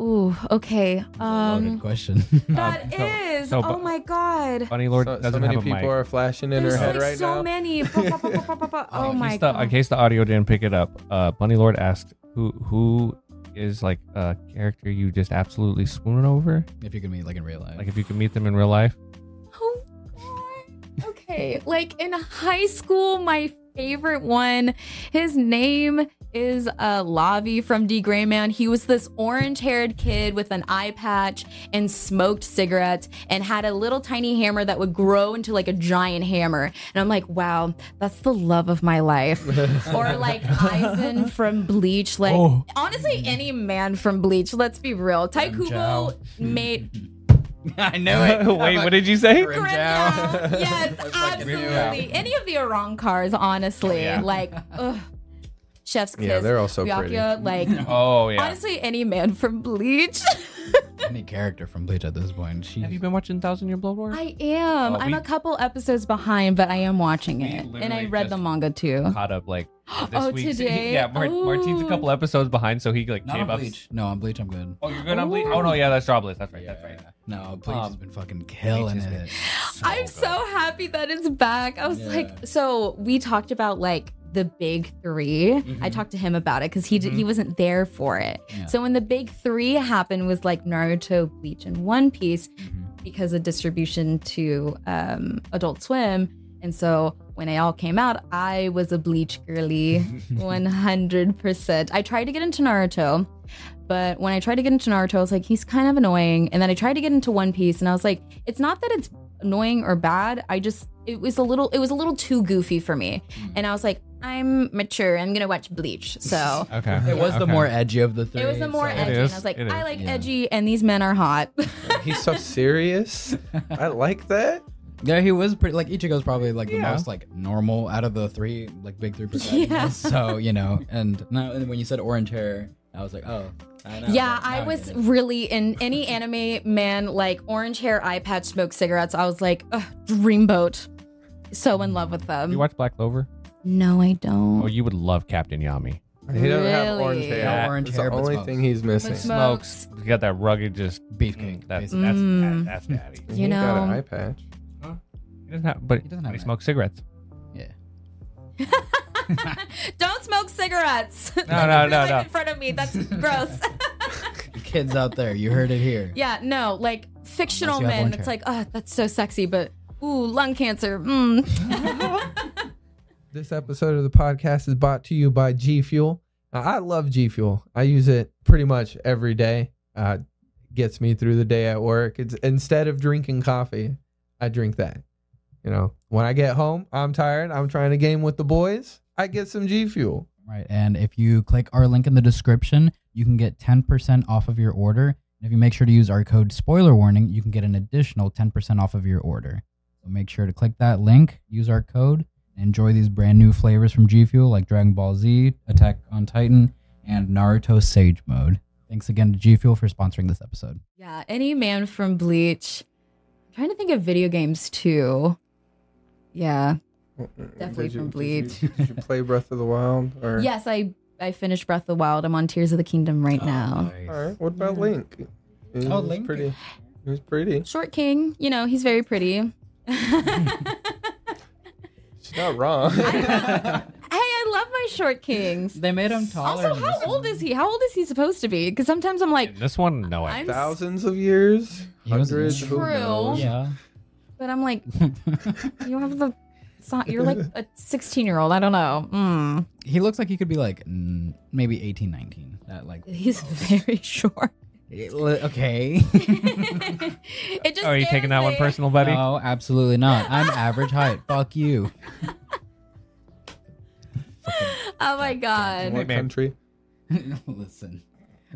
Ooh, okay. Loaded question. That is. Oh my God. Funny Lord doesn't have a mic. So many people are flashing in her head right now. So many. Oh my God. In case the audio didn't pick it up, Bunny Lord asked who is like a character you just absolutely swoon over? If you could meet like in real life. Like if you could meet them in real life. Oh, okay. Like in high school, my favorite one, his name is Lavi from D.Gray-man. He was this orange-haired kid with an eye patch and smoked cigarettes and had a little tiny hammer that would grow into like a giant hammer. And I'm like, wow, that's the love of my life. Or like Aizen from Bleach. Like, oh. Honestly, any man from Bleach, let's be real. Taikubo made... I knew it. Wait, what did you say? Grim Jow. Yes, absolutely. Any of the Arankars, honestly. Oh, yeah. Like, ugh. Chef's Kiss. Yeah, they're all so Byakuya, pretty. Like, oh, yeah. Honestly, any man from Bleach. Any character from Bleach at this point. Jeez. Have you been watching Thousand Year Blood War? I am. I'm a couple episodes behind, but I am watching it. And I read the manga too. Caught up like this week. Today? He, yeah, Martin's a couple episodes behind, so he like came up. Bleach. No, on Bleach I'm good. Oh, you're good on Bleach? Oh, no, yeah, that's Jobless. That's right. Yeah, that's right. Yeah. No, Bleach has been fucking killing it. So I'm good. So happy that it's back. I was like, so we talked about like the big three. Mm-hmm. I talked to him about it because he wasn't there for it. Yeah. So when the big three happened with like Naruto, Bleach, and One Piece, because of distribution to Adult Swim. And so when they all came out, I was a Bleach girly, 100%. I tried to get into Naruto, but when I tried to get into Naruto, I was like, he's kind of annoying. And then I tried to get into One Piece, and I was like, it's not that it's annoying or bad. I just, it was a little too goofy for me. And I was like, I'm mature. I'm gonna watch Bleach. So okay. It was the more edgy of the three. It was the more edgy. And I was like, I like edgy, and these men are hot. He's so serious. I like that. Yeah, he was pretty. Like Ichigo's probably like the most like normal out of the three, like big three. Yeah. So you know, and when you said orange hair, I was like, oh. I know, yeah, I was really in any anime man like orange hair, eye patch, smoked cigarettes. I was like, ugh, dreamboat. So in love with them. You watch Black Clover? No, I don't. Oh, you would love Captain Yami. He doesn't have orange hair. No orange hair. It's the only thing he's missing. Smokes. You got that rugged, just beefcake. That's daddy. You know, got an eye patch. Huh? He doesn't have, but he doesn't have. He smokes cigarettes. Yeah. Don't smoke cigarettes. No. In front of me. That's gross. Kids out there, you heard it here. Yeah, no, like fictional men. It's like, oh, that's so sexy, but ooh, lung cancer. Mm. This episode of the podcast is brought to you by GFUEL. I love GFUEL. I use it pretty much every day. Gets me through the day at work. It's instead of drinking coffee, I drink that. You know, when I get home, I'm tired. I'm trying to game with the boys. I get some GFUEL. Right, and if you click our link in the description, you can get 10% off of your order. And if you make sure to use our code Spoiler Warning, you can get an additional 10% off of your order. So make sure to click that link, use our code. Enjoy these brand new flavors from GFUEL like Dragon Ball Z, Attack on Titan, and Naruto Sage Mode. Thanks again to GFUEL for sponsoring this episode. Yeah, any man from Bleach. I'm trying to think of video games too. Yeah, definitely from Bleach. Did you play Breath of the Wild? Or? Yes, I finished Breath of the Wild. I'm on Tears of the Kingdom right now. Nice. All right, what about Link? Link. Pretty. He was pretty. Short King, you know, he's very pretty. Not wrong. Hey, I love my short kings. They made him taller. Also, how old is he? How old is he supposed to be? Because sometimes I'm like, in this one, no, I'm thousands of years, hundreds. True. Yeah. But I'm like, you have the. You're like a 16-year-old. I don't know. Mm. He looks like he could be like maybe 18, 19. That like he's very short. Okay. Are you taking that one personal, buddy? No, absolutely not. I'm average height. Fuck you. Oh my god. What country?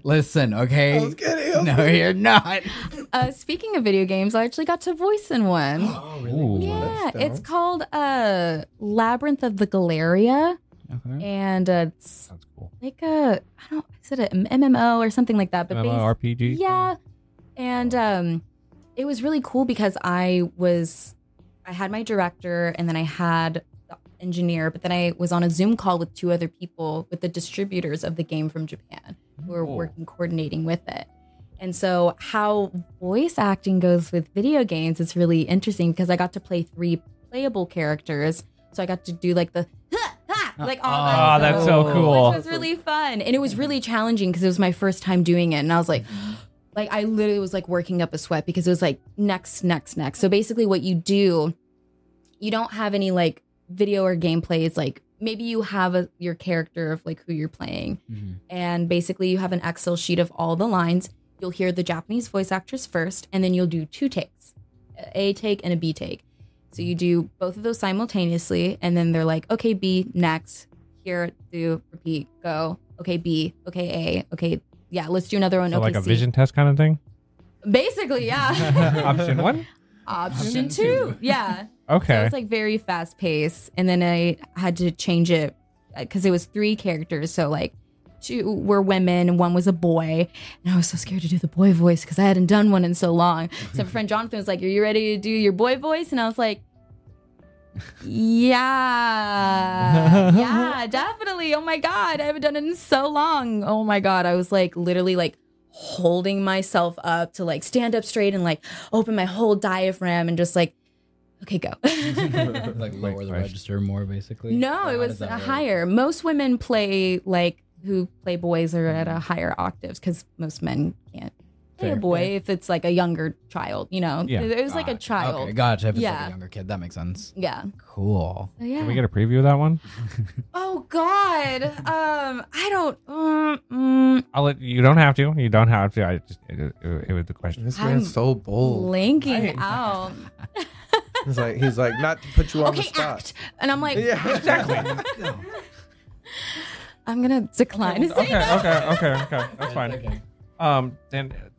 Listen. Okay. I was kidding. No, you're not. Speaking of video games, I actually got to voice in one. Oh, really? Ooh, yeah, it's called Labyrinth of the Galeria. Okay. And it's cool. Like a an MMO or something like that, but RPG. Yeah. And it was really cool because I had my director and then I had the engineer, but then I was on a Zoom call with two other people with the distributors of the game from Japan who were working coordinating with it. And so how voice acting goes with video games is really interesting because I got to play three playable characters. So I got to do like the like all that. Oh, that's so cool. Which was really fun. And it was really challenging because it was my first time doing it. And I was like, I literally was like working up a sweat because it was like next. So basically what you do, you don't have any like video or gameplay. It's like maybe you have your character of like who you're playing. Mm-hmm. And basically you have an Excel sheet of all the lines. You'll hear the Japanese voice actress first, and then you'll do two takes, a take and a B take. So you do both of those simultaneously, and then they're like, okay, B, next, here, do, repeat, go, okay, B, okay, A, okay, yeah, let's do another one. So okay, like a C. Vision test kind of thing? Basically, yeah. Option one? Option two, yeah. Okay. So it's like very fast paced, and then I had to change it because it was three characters, so like, two were women and one was a boy, and I was so scared to do the boy voice because I hadn't done one in so long. So my friend Jonathan was like, are you ready to do your boy voice? And I was like, yeah, definitely. Oh my god, I haven't done it in so long. Oh my god, I was like literally like holding myself up to like stand up straight and like open my whole diaphragm and just like, okay, go. Like lower the register more, basically. No, it was higher. Most women play like who play boys are at a higher octaves because most men can't play a boy if it's like a younger child, you know? Yeah. It was like a child. Okay, gotcha. If it's like a younger kid, that makes sense. Yeah. Cool. So, yeah. Can we get a preview of that one? Oh, God. I don't... I'll let, you don't have to. You don't have to. I just it was the question. This man's so bold. Blanking out. He's like, not to put you on the spot. Act. And I'm like... Yeah, exactly. No. I'm gonna decline. Okay. That's fine. Okay.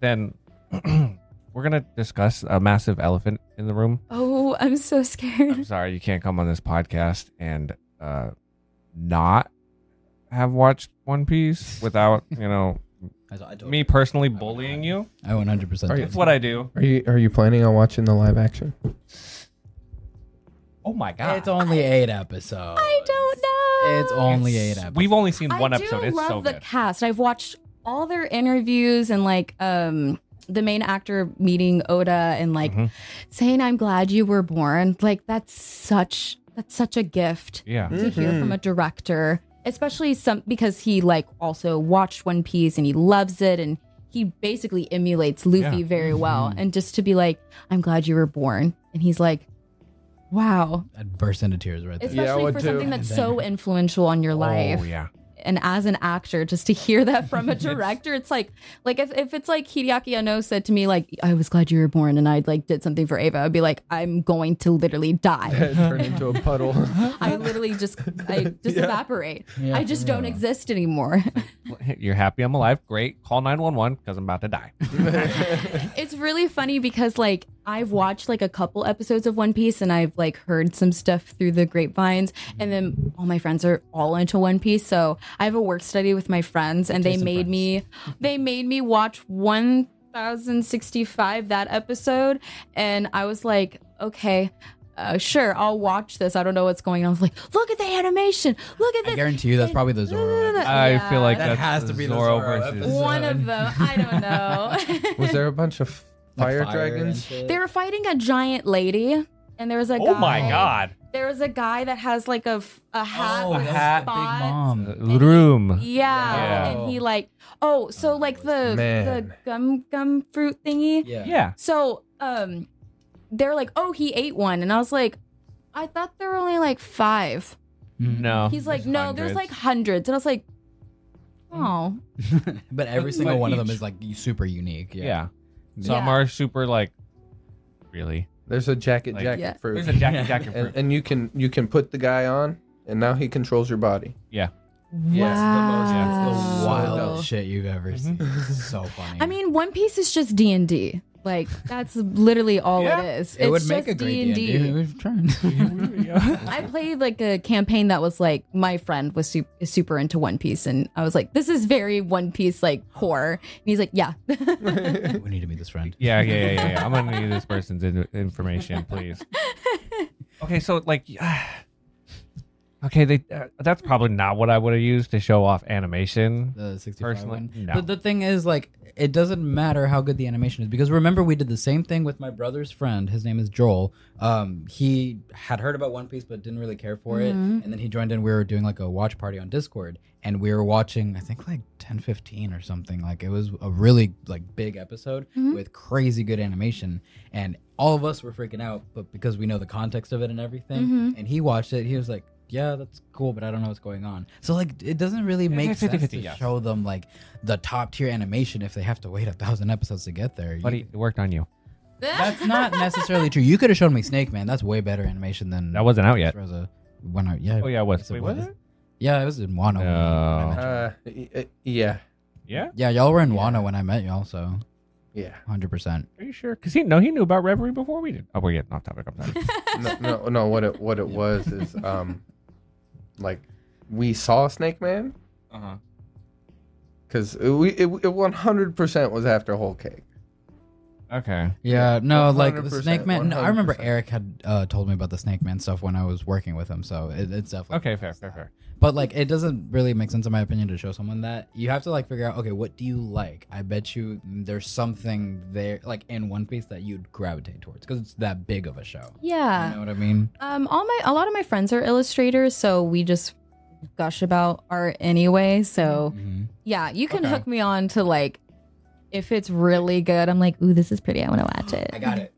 Then we're gonna discuss a massive elephant in the room. Oh, I'm so scared. I'm sorry you can't come on this podcast and not have watched One Piece without me personally bullying you. I 100%. It's what I do. Are you planning on watching the live action? Oh my god! It's only 8 episodes. I don't know. It's only 8 episodes. We've only seen one episode. It's so good. I love the cast. I've watched all their interviews and like the main actor meeting Oda and like saying, "I'm glad you were born." Like that's such a gift to hear from a director, especially because he like also watched One Piece and he loves it and he basically emulates Luffy very well. And just to be like, "I'm glad you were born," and he's like, wow. I'd burst into tears right there. Especially for something that's so influential on your life. Oh, yeah. And as an actor, just to hear that from a director, it's like if it's like Hideaki Anno said to me, like, I was glad you were born and I like did something for Ava, I'd be like, I'm going to literally die. Turn into a puddle. I literally just evaporate. Yeah. I just don't exist anymore. You're happy I'm alive. Great. Call 911 because I'm about to die. It's really funny because like I've watched like a couple episodes of One Piece and I've like heard some stuff through the grapevines, and then all my friends are all into One Piece. So I have a work study with my friends and they made me watch 1065, that episode. And I was like, okay, sure, I'll watch this. I don't know what's going on. I was like, look at the animation. Look at this. I guarantee you that's probably the Zoro. I feel like that has to be Zoro versus one of them. I don't know. Was there a bunch of fire dragons? They were fighting a giant lady, and there was a guy. Oh my god! There was a guy that has like a hat, with a spot. Big mom, room. And he like the gum fruit thingy. Yeah. So they're like, oh, he ate one, and I was like, I thought there were only like 5. No. He's like, no, there's like hundreds, and I was like, oh. But every single one of them is like super unique. Yeah. Some are super like, really. There's a jacket fruit. There's a jacket fruit, and you can put the guy on, and now he controls your body. Yeah. Wow. Yeah, it's the wildest shit you've ever seen. It's so funny. I mean, One Piece is just D&D. Like that's literally all it is. It would just make a great D&D. We've tried. I played like a campaign that was like my friend was super into One Piece, and I was like, this is very One Piece like core. And he's like, yeah. We need to meet this friend. Yeah. I'm gonna need this person's information, please. Okay, so like, Okay, that's probably not what I would have used to show off animation. The 65 personally. No. But the thing is, like, it doesn't matter how good the animation is, because remember we did the same thing with my brother's friend. His name is Joel. He had heard about One Piece but didn't really care for it, and then he joined in. We were doing like a watch party on Discord, and we were watching, I think, like 10:15 or something. Like, it was a really like big episode with crazy good animation, and all of us were freaking out. But because we know the context of it and everything, and he watched it, he was like, yeah, that's cool, but I don't know what's going on. So, like, it doesn't really make sense to show them, like, the top-tier animation if they have to wait 1,000 episodes to get there. But it worked on you. That's not necessarily true. You could have shown me Snake Man. That's way better animation than... That wasn't out yet. Oh, yeah, it was. Wait, was it? Yeah, it was in Wano. Yeah. Yeah? Yeah, y'all were in Wano when I met y'all, so... Yeah. 100%. Are you sure? Because he knew about Reverie before we did. Oh, we're getting off topic. I'm sorry. No, what it was is... like, we saw Snake Man, because it 100% was after Whole Cake. Okay. Yeah. No, like the Snake Man. No, I remember Eric had told me about the Snake Man stuff when I was working with him, so it's definitely okay. Fair. But like, it doesn't really make sense, in my opinion, to show someone that. You have to like figure out, okay, what do you like? I bet you there's something there, like in One Piece, that you'd gravitate towards because it's that big of a show. Yeah. You know what I mean? A lot of my friends are illustrators, so we just gush about art anyway. So yeah, you can hook me on to like. If it's really good, I'm like, ooh, this is pretty. I want to watch it. I got it.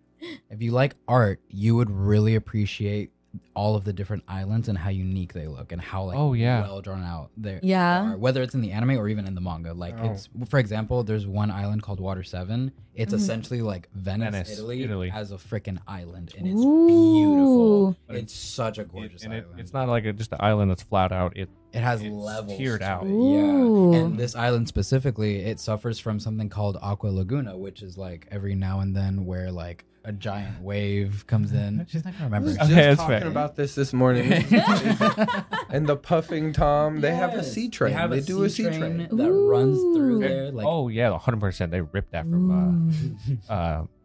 If you like art, you would really appreciate all of the different islands and how unique they look and how like well drawn out they are. Whether it's in the anime or even in the manga. Like it's, for example, there's one island called Water 7. It's essentially like Venice, Italy, as a freaking island, and it's beautiful. It's such a gorgeous island. It's not like just an island that's flat out. It has levels tiered out. Ooh. Yeah. And this island specifically, it suffers from something called Aqua Laguna, which is like every now and then where like a giant wave comes in. She's not gonna remember. I was talking about this morning. And the Puffing Tom, they have a sea train. They do a sea train that runs through there. Like, 100%. They ripped that from.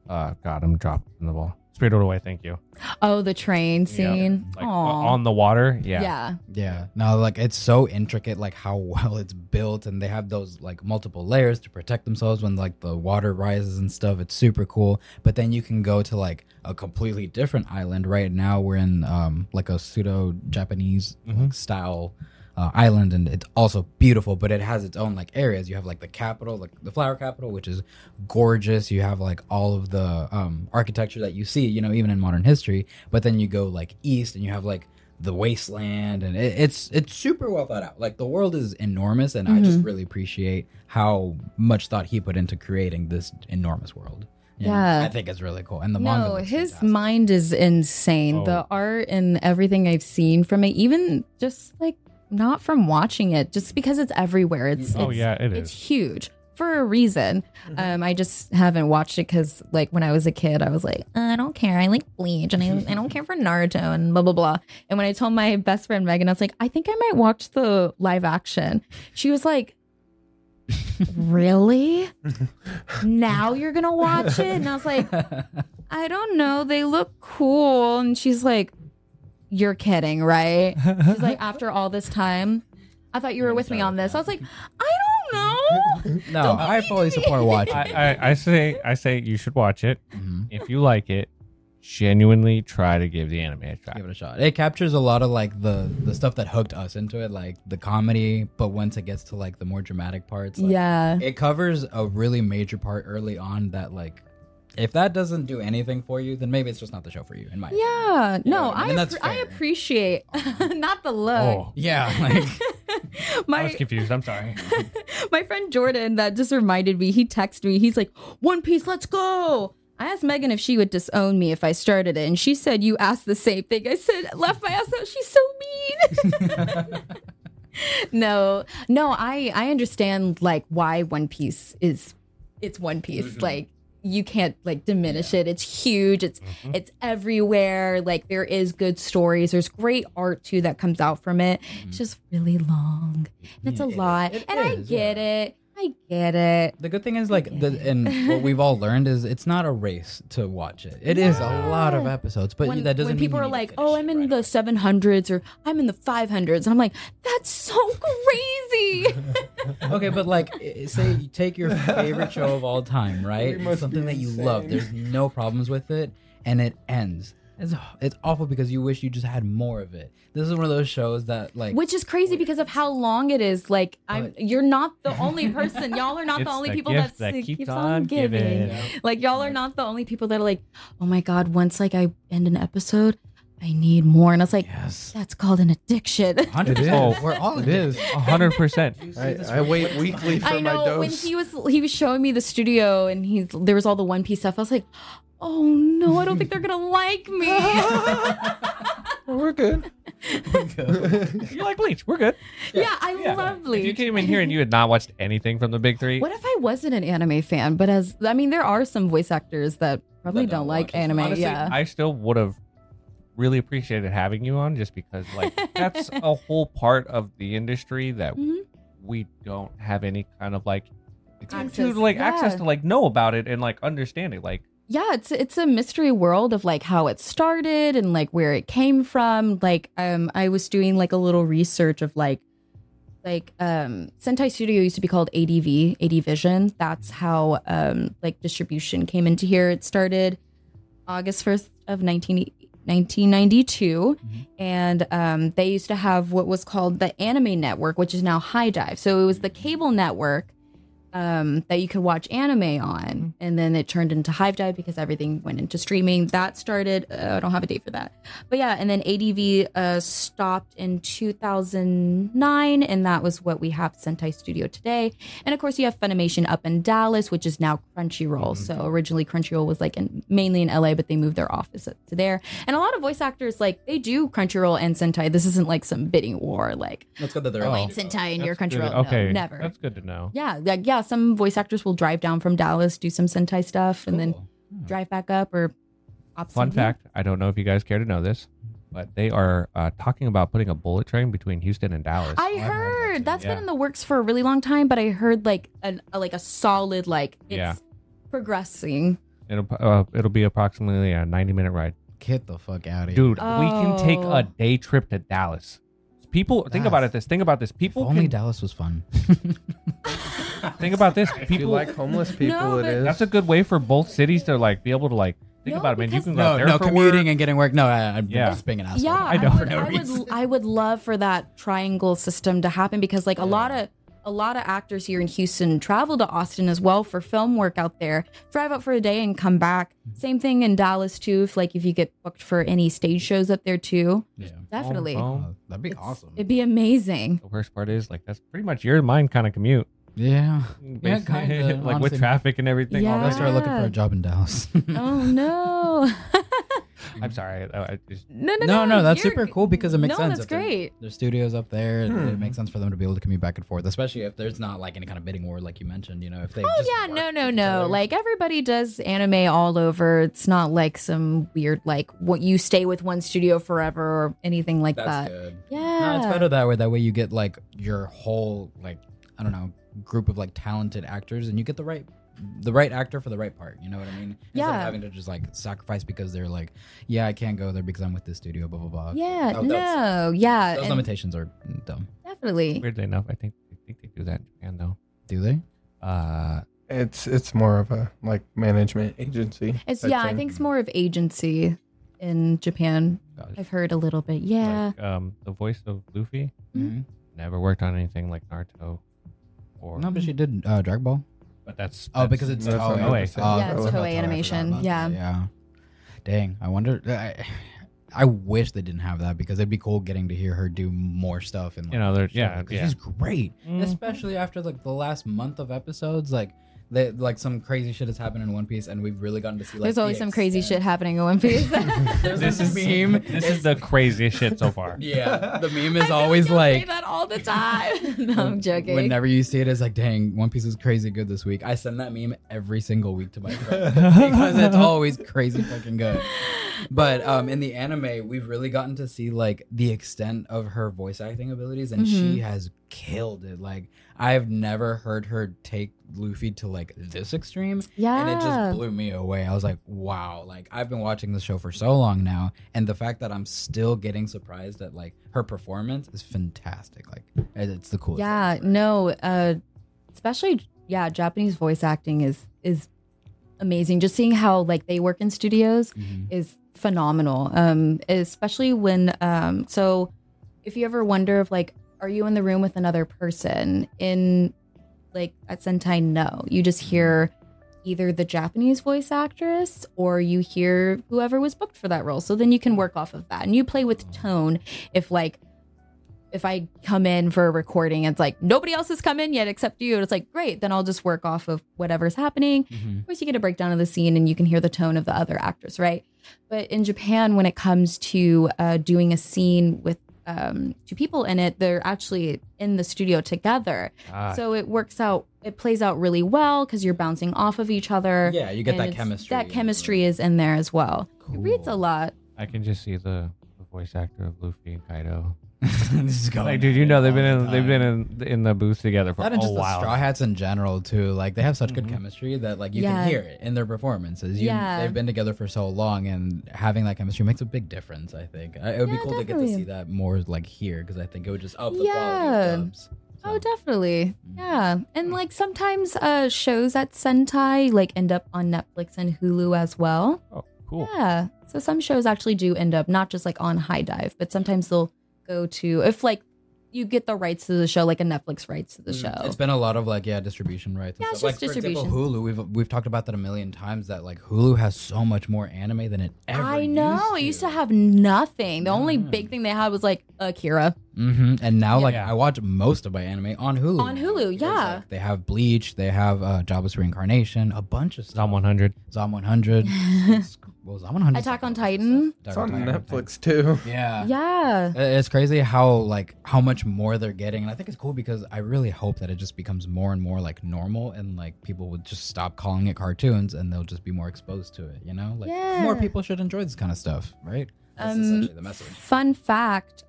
God, I'm dropping the ball. Spirited Away, thank you. Oh, the train scene. Yeah. Like, on the water. Yeah. Yeah. Yeah. No, like, it's so intricate, like, how well it's built. And they have those, like, multiple layers to protect themselves when, like, the water rises and stuff. It's super cool. But then you can go to, like, a completely different island. Right now, we're in, like, a pseudo-Japanese like, style island, and it's also beautiful, but it has its own like areas. You have like the capital, like the flower capital, which is gorgeous. You have like all of the architecture that you see, you know, even in modern history. But then you go like east, and you have like the wasteland, and it's super well thought out. Like the world is enormous, and I just really appreciate how much thought he put into creating this enormous world. Yeah, I think it's really cool. And the manga looks fantastic. His mind is insane. Oh. The art and everything I've seen from it, even just like. Not from watching it, just because it's everywhere. It's huge for a reason. I just haven't watched it because, like, when I was a kid, I was like, I don't care. I like Bleach, and I don't care for Naruto and blah blah blah. And when I told my best friend Megan, I was like, I think I might watch the live action. She was like, really? Now you're gonna watch it? And I was like, I don't know. They look cool. And she's like. You're kidding, right? She's like, after all this time, I thought you were with me on this. I was like, I don't know. No, don't I fully support watching. I say you should watch it. Mm-hmm. If you like it, genuinely try to give the anime a try. Give it a shot. It captures a lot of like the stuff that hooked us into it, like the comedy. But once it gets to like the more dramatic parts, like, it covers a really major part early on that like. If that doesn't do anything for you, then maybe it's just not the show for you, in my opinion. Yeah, no, I appreciate not the look. Oh. Yeah, like, I was confused. I'm sorry. My friend Jordan, that just reminded me, he texted me. He's like, One Piece, let's go. I asked Megan if she would disown me if I started it, and she said, you asked the same thing. I said, laugh my ass out. She's so mean. No, I understand, like, why One Piece is, it's One Piece, like, you can't like diminish it. It's huge. It's it's everywhere. Like there is good stories. There's great art too that comes out from it. It's just really long. And it's a lot. It is, I get it. I I get it. The good thing is, like, and what we've all learned is it's not a race to watch it. It is a lot of episodes, but that doesn't mean people are like, oh, I'm in the 700s or I'm in the 500s. I'm like, that's so crazy. Okay, but like, say you take your favorite show of all time, right? Something that you love. There's no problems with it, and it ends. It's awful because you wish you just had more of it. This is one of those shows that, like, which is crazy because of how long it is. Like, you're not the only person. Y'all are not the only people that keeps on giving. Yeah. Like, y'all are not the only people that are like, oh my god, once like I end an episode, I need more. And I was like, yes. That's called an addiction. It is. Oh, we're all it is. 100%. I wait weekly for my dose. I know. When he was showing me the studio, and there was all the One Piece stuff. I was like, oh no, I don't think they're gonna like me. Well, we're good. You like Bleach? We're good. Yeah, I love Bleach. If you came in here and you had not watched anything from the big three. What if I wasn't an anime fan? But there are some voice actors that probably don't like anime. Honestly, yeah, I still would have really appreciated having you on just because, like, that's a whole part of the industry that we don't have any kind of like access to like know about it and like understand it like. Yeah, it's a mystery world of like how it started and like where it came from. Like, I was doing like a little research of like Sentai Studio used to be called ADV, AD Vision. That's how like distribution came into here. It started August 1st of 1992, and they used to have what was called the Anime Network, which is now HIDIVE. So it was the cable network. That you could watch anime on, and then it turned into HIDIVE because everything went into streaming. That started, I don't have a date for that, but yeah, and then ADV stopped in 2009, and that was what we have Sentai Studio today. And of course, you have Funimation up in Dallas, which is now Crunchyroll. So originally, Crunchyroll was like mainly in LA, but they moved their office up to there. And a lot of voice actors, like, they do Crunchyroll and Sentai. This isn't like some bidding war, like, that's good that they're all Sentai and your Crunchyroll. Okay, no, never. That's good to know. Yeah, like, yeah. Some voice actors will drive down from Dallas, do some Sentai stuff, and then drive back up or opposite. Fun fact, I don't know if you guys care to know this, but they are talking about putting a bullet train between Houston and Dallas. I heard that's been in the works for a really long time, but I heard like a solid, like, it's progressing. It'll be approximately a 90-minute ride. Get the fuck out of here. Dude, we can take a day trip to Dallas. People, think about this. People, if only Dallas was fun. Think about this. People, if you like homeless people, it is. That's a good way for both cities to like be able to like think about it. Man, you can go out there for commuting work and getting work. No, I'm just being an asshole. Yeah, I would love for that triangle system to happen because, like, a lot of actors here in Houston travel to Austin as well for film work out there, drive up for a day and come back. Same thing in Dallas too. If you get booked for any stage shows up there too, definitely. That'd be awesome. It'd be amazing. The worst part is, like, that's pretty much your mind kind of commute. Yeah. Kinda, like, honestly, with traffic and everything. Yeah. I started looking for a job in Dallas. Oh no. I'm sorry. No, that's super cool because it makes sense. That's great. There's studios up there. It makes sense for them to be able to commute back and forth, especially if there's not like any kind of bidding war, like you mentioned. You know, if they. No. Like, everybody does anime all over. It's not like some weird, like, what you stay with one studio forever or anything like that. That's good. Yeah. No, it's better that way. That way you get like your whole, like, I don't know, group of like talented actors, and you get the right actor for the right part, you know what I mean? Instead of having to just like sacrifice because they're like, I can't go there because I'm with this studio, blah blah blah. Those limitations are dumb. Definitely. Weirdly enough, I think they do that in Japan though. Do they? It's more of a like management agency. I think it's more of agency in Japan. Gosh. I've heard a little bit. Yeah. Like, the voice of Luffy never worked on anything like Naruto. No, but she did Dragon Ball. But that's because it's Toei. It's Toei Animation. Yeah. Dang, I wonder. I wish they didn't have that because it'd be cool getting to hear her do more stuff. And like, she's great, especially after like the last month of episodes. Like, they, like, some crazy shit has happened in One Piece, and we've really gotten to see. Like, there's always some crazy shit happening in One Piece. This is the craziest shit so far. Yeah, the meme is always like say that all the time. No, I'm joking. Whenever you see it, it's like, dang, One Piece is crazy good this week. I send that meme every single week to my friends because it's always crazy fucking good. But in the anime, we've really gotten to see like the extent of her voice acting abilities, and she has killed it. Like, I've never heard her take Luffy to like this extreme. Yeah. And it just blew me away. I was like, wow, like I've been watching this show for so long now, and the fact that I'm still getting surprised at like her performance is fantastic. Like, it's the coolest. Yeah, no, especially Japanese voice acting is amazing. Just seeing how like they work in studios is phenomenal. Especially when so if you ever wonder if like, are you in the room with another person in like at Sentai? No, you just hear either the Japanese voice actress or you hear whoever was booked for that role. So then you can work off of that and you play with tone. If like, if I come in for a recording, it's like nobody else has come in yet except you. And it's like, great, then I'll just work off of whatever's happening. Of course, you get a breakdown of the scene and you can hear the tone of the other actors, right? But in Japan, when it comes to doing a scene with two people in it, they're actually in the studio together. So it works out, it plays out really well because you're bouncing off of each other. Yeah, you get that chemistry. That chemistry is in there as well. Cool. It reads a lot. I can just see the voice actor of Luffy and Kaido. This is going like, dude, you know they've been in the booth together for a while. Not just the Straw Hats in general too. Like, they have such good chemistry that like you can hear it in their performances. They've been together for so long, and having that chemistry makes a big difference. I think it would be cool to get to see that more like here, because I think it would just up the quality of dubs. Oh, definitely. Yeah. And like sometimes shows at Sentai like end up on Netflix and Hulu as well. Oh, cool. Yeah. So some shows actually do end up not just like on HIDIVE, but sometimes they'll go to, if like you get the rights to the show, like a Netflix rights to the show. It's been a lot of like distribution rights. Yeah, and stuff. It's just like, distribution. For example, Hulu. We've talked about that a million times. That like Hulu has so much more anime than it ever. I know it used to have nothing. The only big thing they had was like Akira. And now I watch most of my anime on Hulu. On Hulu, yeah. Like, they have Bleach. They have Jobless Reincarnation. A bunch of stuff. Zom 100. Zom 100. Attack on Titan. It's on Netflix too. Yeah. Yeah. It's crazy how much more they're getting. And I think it's cool because I really hope that it just becomes more and more like normal, and like people would just stop calling it cartoons and they'll just be more exposed to it, you know? Like more people should enjoy this kind of stuff, right? That's essentially the message. Fun fact,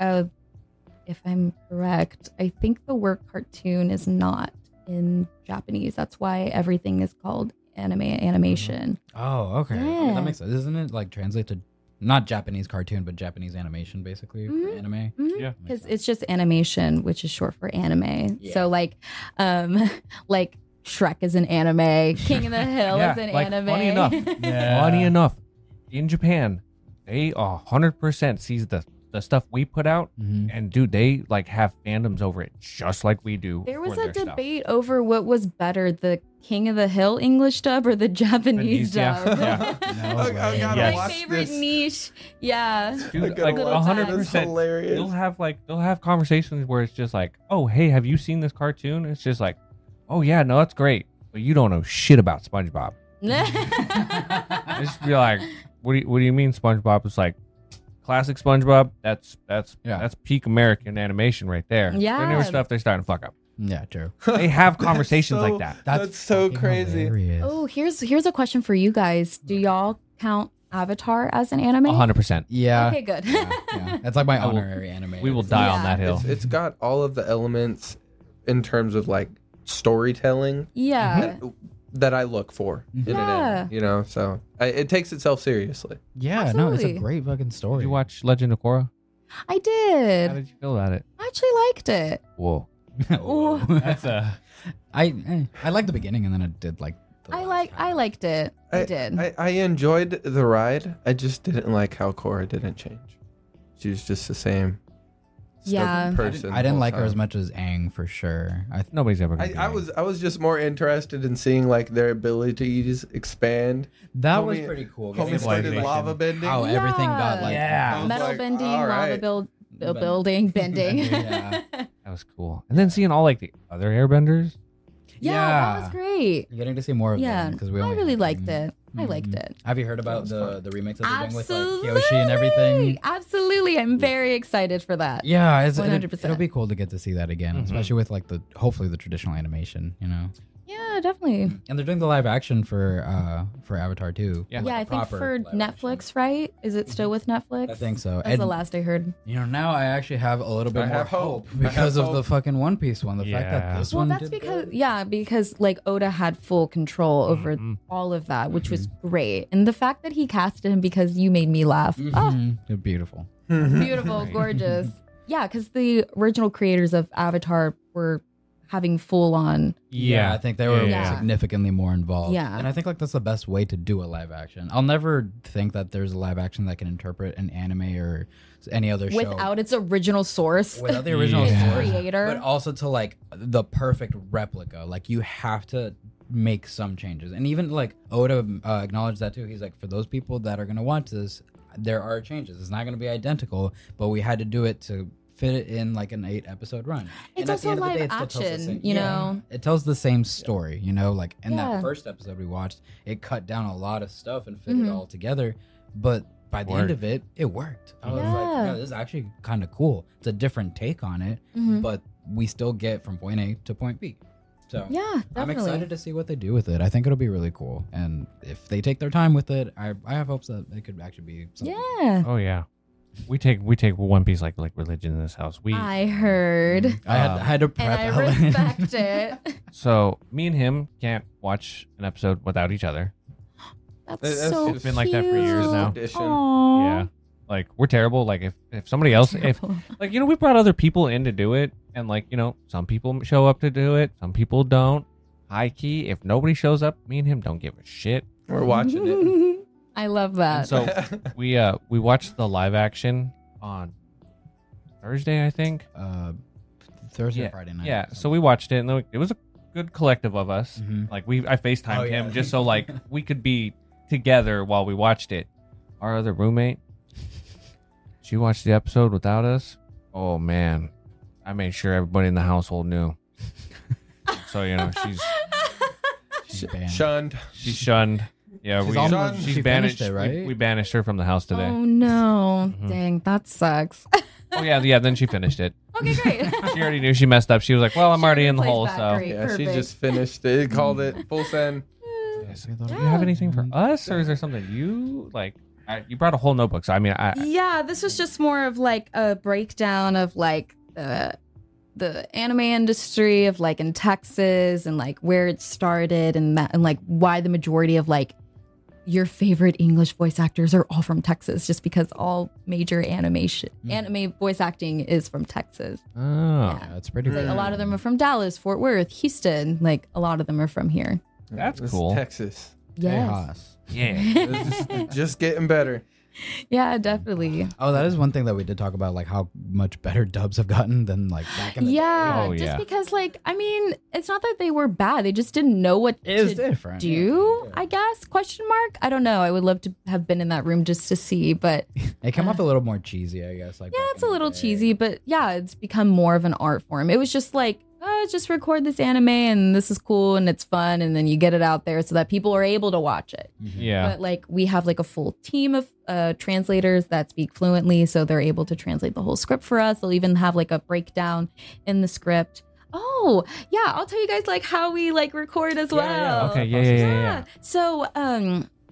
if I'm correct, I think the word cartoon is not in Japanese. That's why everything is called animation. Oh, okay. Yeah. That makes sense. Isn't it like translate to not Japanese cartoon, but Japanese animation, basically, for anime? Yeah. Because it's just animation, which is short for anime. Yeah. So like Shrek is an anime. King of the Hill is an anime. Funny enough, in Japan, they 100% sees the stuff we put out, and dude, they like have fandoms over it just like we do. There was a debate over what was better, the King of the Hill English dub or the Japanese dub. My favorite niche. Yeah, dude, like 100%. Hilarious. They'll have conversations where it's just like, oh hey, have you seen this cartoon? It's just like, oh yeah, no, that's great, but you don't know shit about SpongeBob. Just be like, what do you mean SpongeBob? It's like, classic SpongeBob, that's peak American animation right there. Yeah. Their newer stuff, they're starting to fuck up. Yeah, true. They have conversations like that. That's so crazy. Hilarious. Oh, here's a question for you guys. Do y'all count Avatar as an anime? 100%. Yeah. Okay, good. Yeah. That's like my honorary anime. We will die on that hill. It's got all of the elements in terms of like storytelling. Yeah. That I look for in an anime, you know, so it takes itself seriously. Yeah, absolutely. No, it's a great fucking story. Did you watch Legend of Korra? I did. How did you feel about it? I actually liked it. Whoa. That's I liked the beginning, and then it did like. I liked it. I did. I enjoyed the ride. I just didn't like how Korra didn't change. She was just the same. Yeah, I didn't like her as much as Aang for sure. Nobody's ever. I was just more interested in seeing like their abilities expand. That was pretty cool. Homie started lava bending. Oh, everything got like metal bending, lava building, bending. Yeah, that was cool. And then seeing all like the other Airbenders. Yeah, that was great. You're getting to see more of them because we. I really liked it. Have you heard about the remix that they're doing with like Kyoshi and everything? Absolutely, I'm very excited for that. Yeah, it's 100%. It'll be cool to get to see that again, especially with like the hopefully the traditional animation. You know. Yeah, definitely. And they're doing the live action for Avatar too. Yeah, I think for Netflix, right? Is it still with Netflix? I think so. That's the last I heard. You know, now I actually have a little bit more hope because of the fucking One Piece one. The fact that this one. Well, that's because because like Oda had full control over all of that, which was great, and the fact that he casted him because you made me laugh. Oh, beautiful, beautiful, gorgeous. Yeah, because the original creators of Avatar were having full on. Yeah, I think they were significantly more involved. Yeah. And I think like that's the best way to do a live action. I'll never think that there's a live action that can interpret an anime or any other show. Without its original source. Without the original source. Creator. But also to like the perfect replica. Like you have to make some changes. And even like Oda acknowledged that too. He's like, for those people that are going to watch this, there are changes. It's not going to be identical, but we had to do it to fit it in like an 8-episode run. It's also live action, you know? It tells the same story, you know? Like in that first episode we watched, it cut down a lot of stuff and fit it all together. But by the end of it, it worked. I was like, no, this is actually kind of cool. It's a different take on it, but we still get from point A to point B. So yeah, definitely. I'm excited to see what they do with it. I think it'll be really cool. And if they take their time with it, I have hopes that it could actually be something. Yeah. Oh, yeah. We take One Piece like religion in this house. I heard. I had to prep and Ellen. I respect it. So me and him can't watch an episode without each other. That's so cute. It's been like that for years now. Aww. Yeah. Like we're terrible. Like if somebody else, we brought other people in to do it, and like, you know, some people show up to do it, some people don't. High key, if nobody shows up, me and him don't give a shit. We're watching it. I love that. And so we watched the live action on Thursday, I think. Thursday, yeah, Friday night. Yeah. So we watched it, and it was a good collective of us. Mm-hmm. Like I FaceTimed him just so like we could be together while we watched it. Our other roommate, she watched the episode without us. Oh man, I made sure everybody in the household knew. So she's shunned. She's shunned. Yeah, she's banished. It, right? We banished her from the house today. Oh no! Dang, that sucks. Oh yeah. Then she finished it. Okay, great. She already knew she messed up. She was like, "Well, I'm already in the hole." So she just finished it. Called it full send. Do you have anything for us, or is there something you like? You brought a whole notebook, so I mean, this was just more of like a breakdown of like the anime industry of like in Texas and like where it started and like why the majority of like your favorite English voice actors are all from Texas, just because all major anime voice acting is from Texas. Oh, yeah. That's pretty cool. Like, a lot of them are from Dallas, Fort Worth, Houston. Like a lot of them are from here. That's cool. Texas. Yes. Yeah. Just getting better. Yeah, definitely. Oh, that is one thing that we did talk about, like how much better dubs have gotten than like back in the day. Because like, I mean, it's not that they were bad. They just didn't know what to do, I guess, I don't know. I would love to have been in that room just to see, but... It came off a little more cheesy, I guess. Like, yeah, it's a little cheesy, but yeah, it's become more of an art form. It was just like, just record this anime and this is cool and it's fun, and then you get it out there so that people are able to watch it. Yeah. But like we have like a full team of translators that speak fluently, so they're able to translate the whole script for us. They'll even have like a breakdown in the script. Oh yeah, I'll tell you guys like how we like record as well. Yeah. Okay. Yeah. So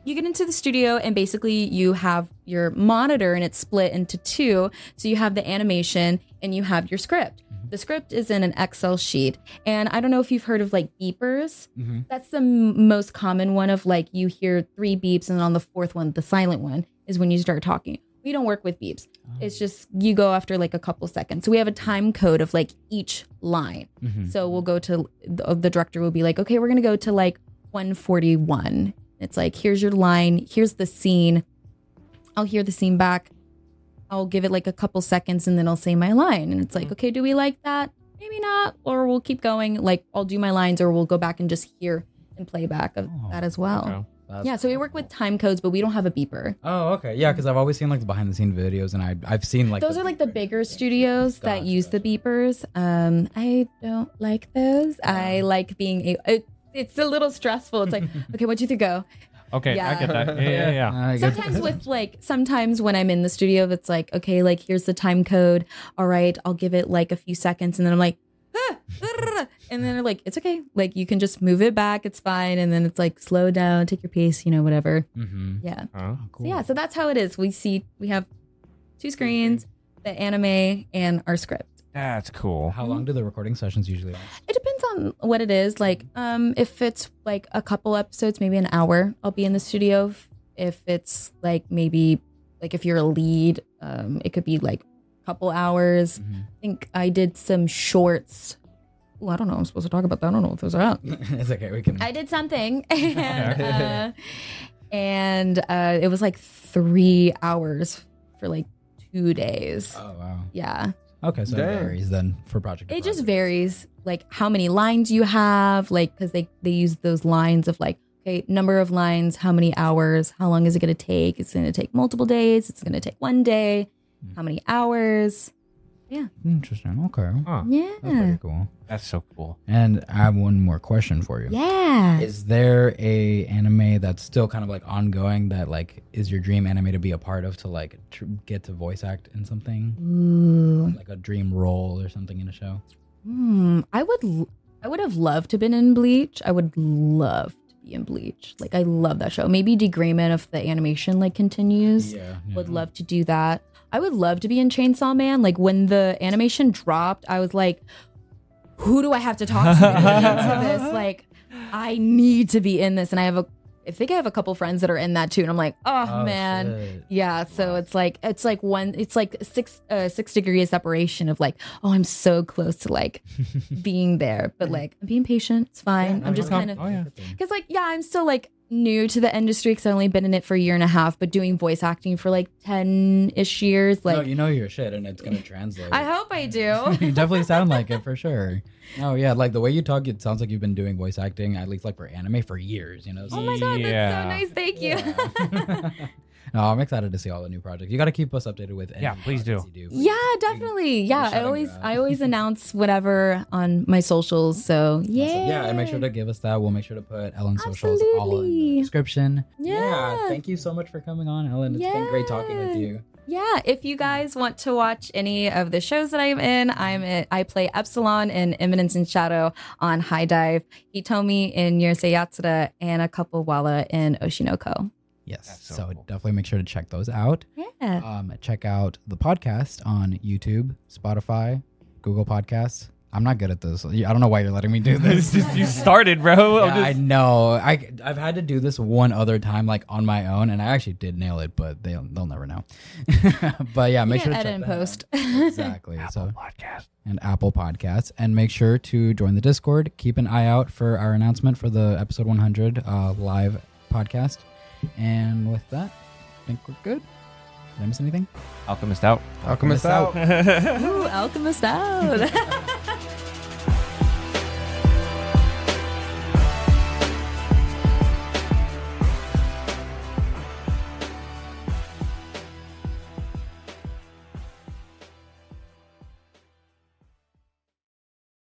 you get into the studio and basically you have your monitor and it's split into two. So you have the animation and you have your script. The script is in an Excel sheet. And I don't know if you've heard of like beepers. Mm-hmm. That's the most common one of like you hear 3 beeps and on the 4th one, the silent one, is when you start talking. We don't work with beeps. Oh. It's just you go after like a couple seconds. So we have a time code of like each line. Mm-hmm. So we'll go to the director will be like, okay, we're going to go to like 141. It's like, here's your line. Here's the scene. I'll hear the scene back. I'll give it like a couple seconds and then I'll say my line. And it's like, okay, do we like that? Maybe not. Or we'll keep going. Like I'll do my lines or we'll go back and just hear and playback of that as well. Okay. Yeah, so we work with time codes, but we don't have a beeper. Oh, okay. Yeah, because I've always seen like the behind the scenes videos and I've seen like... Those are like the bigger studios that use the beepers. I don't like those. I like being... It's a little stressful. It's like, okay, what do you think? Go... Okay, yeah. I get that. Yeah. Sometimes with like, when I'm in the studio, it's like, okay, like here's the time code. All right, I'll give it like a few seconds, and then I'm like, And then they're like, it's okay. Like, you can just move it back. It's fine. And then it's like, slow down, take your pace, you know, whatever. Mm-hmm. Yeah. Oh, cool. So, yeah. So that's how it is. We have two screens, the anime and our script. That's cool. How long do the recording sessions usually last? It depends on what it is. Like, if it's like a couple episodes, maybe an hour, I'll be in the studio. If it's like maybe like if you're a lead, it could be like a couple hours. Mm-hmm. I think I did some shorts. Ooh, I don't know. I'm supposed to talk about that. I don't know what those are out. It's okay. We can. I did something. And, it was like 3 hours for like 2 days. Oh, wow. Yeah. Okay, so it varies then for project. It just varies, like how many lines you have, like because they use those lines of like, okay, number of lines, how many hours, how long is it going to take? It's going to take multiple days. It's going to take 1 day. How many hours? Yeah. Interesting. Okay. Huh. Yeah. That's pretty cool. That's so cool. And I have one more question for you. Yeah. Is there a anime that's still kind of like ongoing that like is your dream anime to be a part of to like get to voice act in something? Ooh. Like a dream role or something in a show? I would have loved to have been in Bleach. I would love to be in Bleach. Like I love that show. Maybe D.Gray-man if the animation like continues. Yeah. Would love to do that. I would love to be in Chainsaw Man. Like when the animation dropped, I was like, who do I have to talk to into this? Like, I need to be in this. And I think I have a couple friends that are in that too. And I'm like, oh man. Shit. Yeah. So it's like 6 degree of separation of like, oh, I'm so close to like being there, but like I'm being patient. It's fine. Yeah, I'm just kind of, because like, yeah, I'm still like new to the industry because I've only been in it for a year and a half, but doing voice acting for like 10-ish years. Like, no, you know your shit and it's going to translate. I hope I do. You definitely sound like it for sure. Oh, yeah. Like the way you talk, it sounds like you've been doing voice acting, at least like for anime, for years, you know? So, oh my God, that's so nice. Thank you. Yeah. No, I'm excited to see all the new projects. You got to keep us updated with any please do. You do. Yeah, definitely. Yeah, I always announce whatever on my socials. So, yeah. Awesome. Yeah, and make sure to give us that. We'll make sure to put Ellen's socials all in the description. Yeah. Thank you so much for coming on, Ellen. It's been great talking with you. Yeah, if you guys want to watch any of the shows that I'm in, I play Epsilon in Eminence and Shadow on HIDIVE, Hitomi in Yurusei Yatsura, and a couple Wala in Oshinoko. Yes, so cool. Definitely make sure to check those out. Yeah. Check out the podcast on YouTube, Spotify, Google Podcasts. I'm not good at this. I don't know why you're letting me do this. Just, you started, bro. Yeah, I know. I've had to do this one other time, like on my own, and I actually did nail it, but they'll never know. But yeah, make sure to edit and post. Exactly. Apple Podcasts, and make sure to join the Discord. Keep an eye out for our announcement for the episode 100 live podcast. And with that, I think we're good. Did I miss anything? Alchemist out. Alchemist out. Ooh, Alchemist out.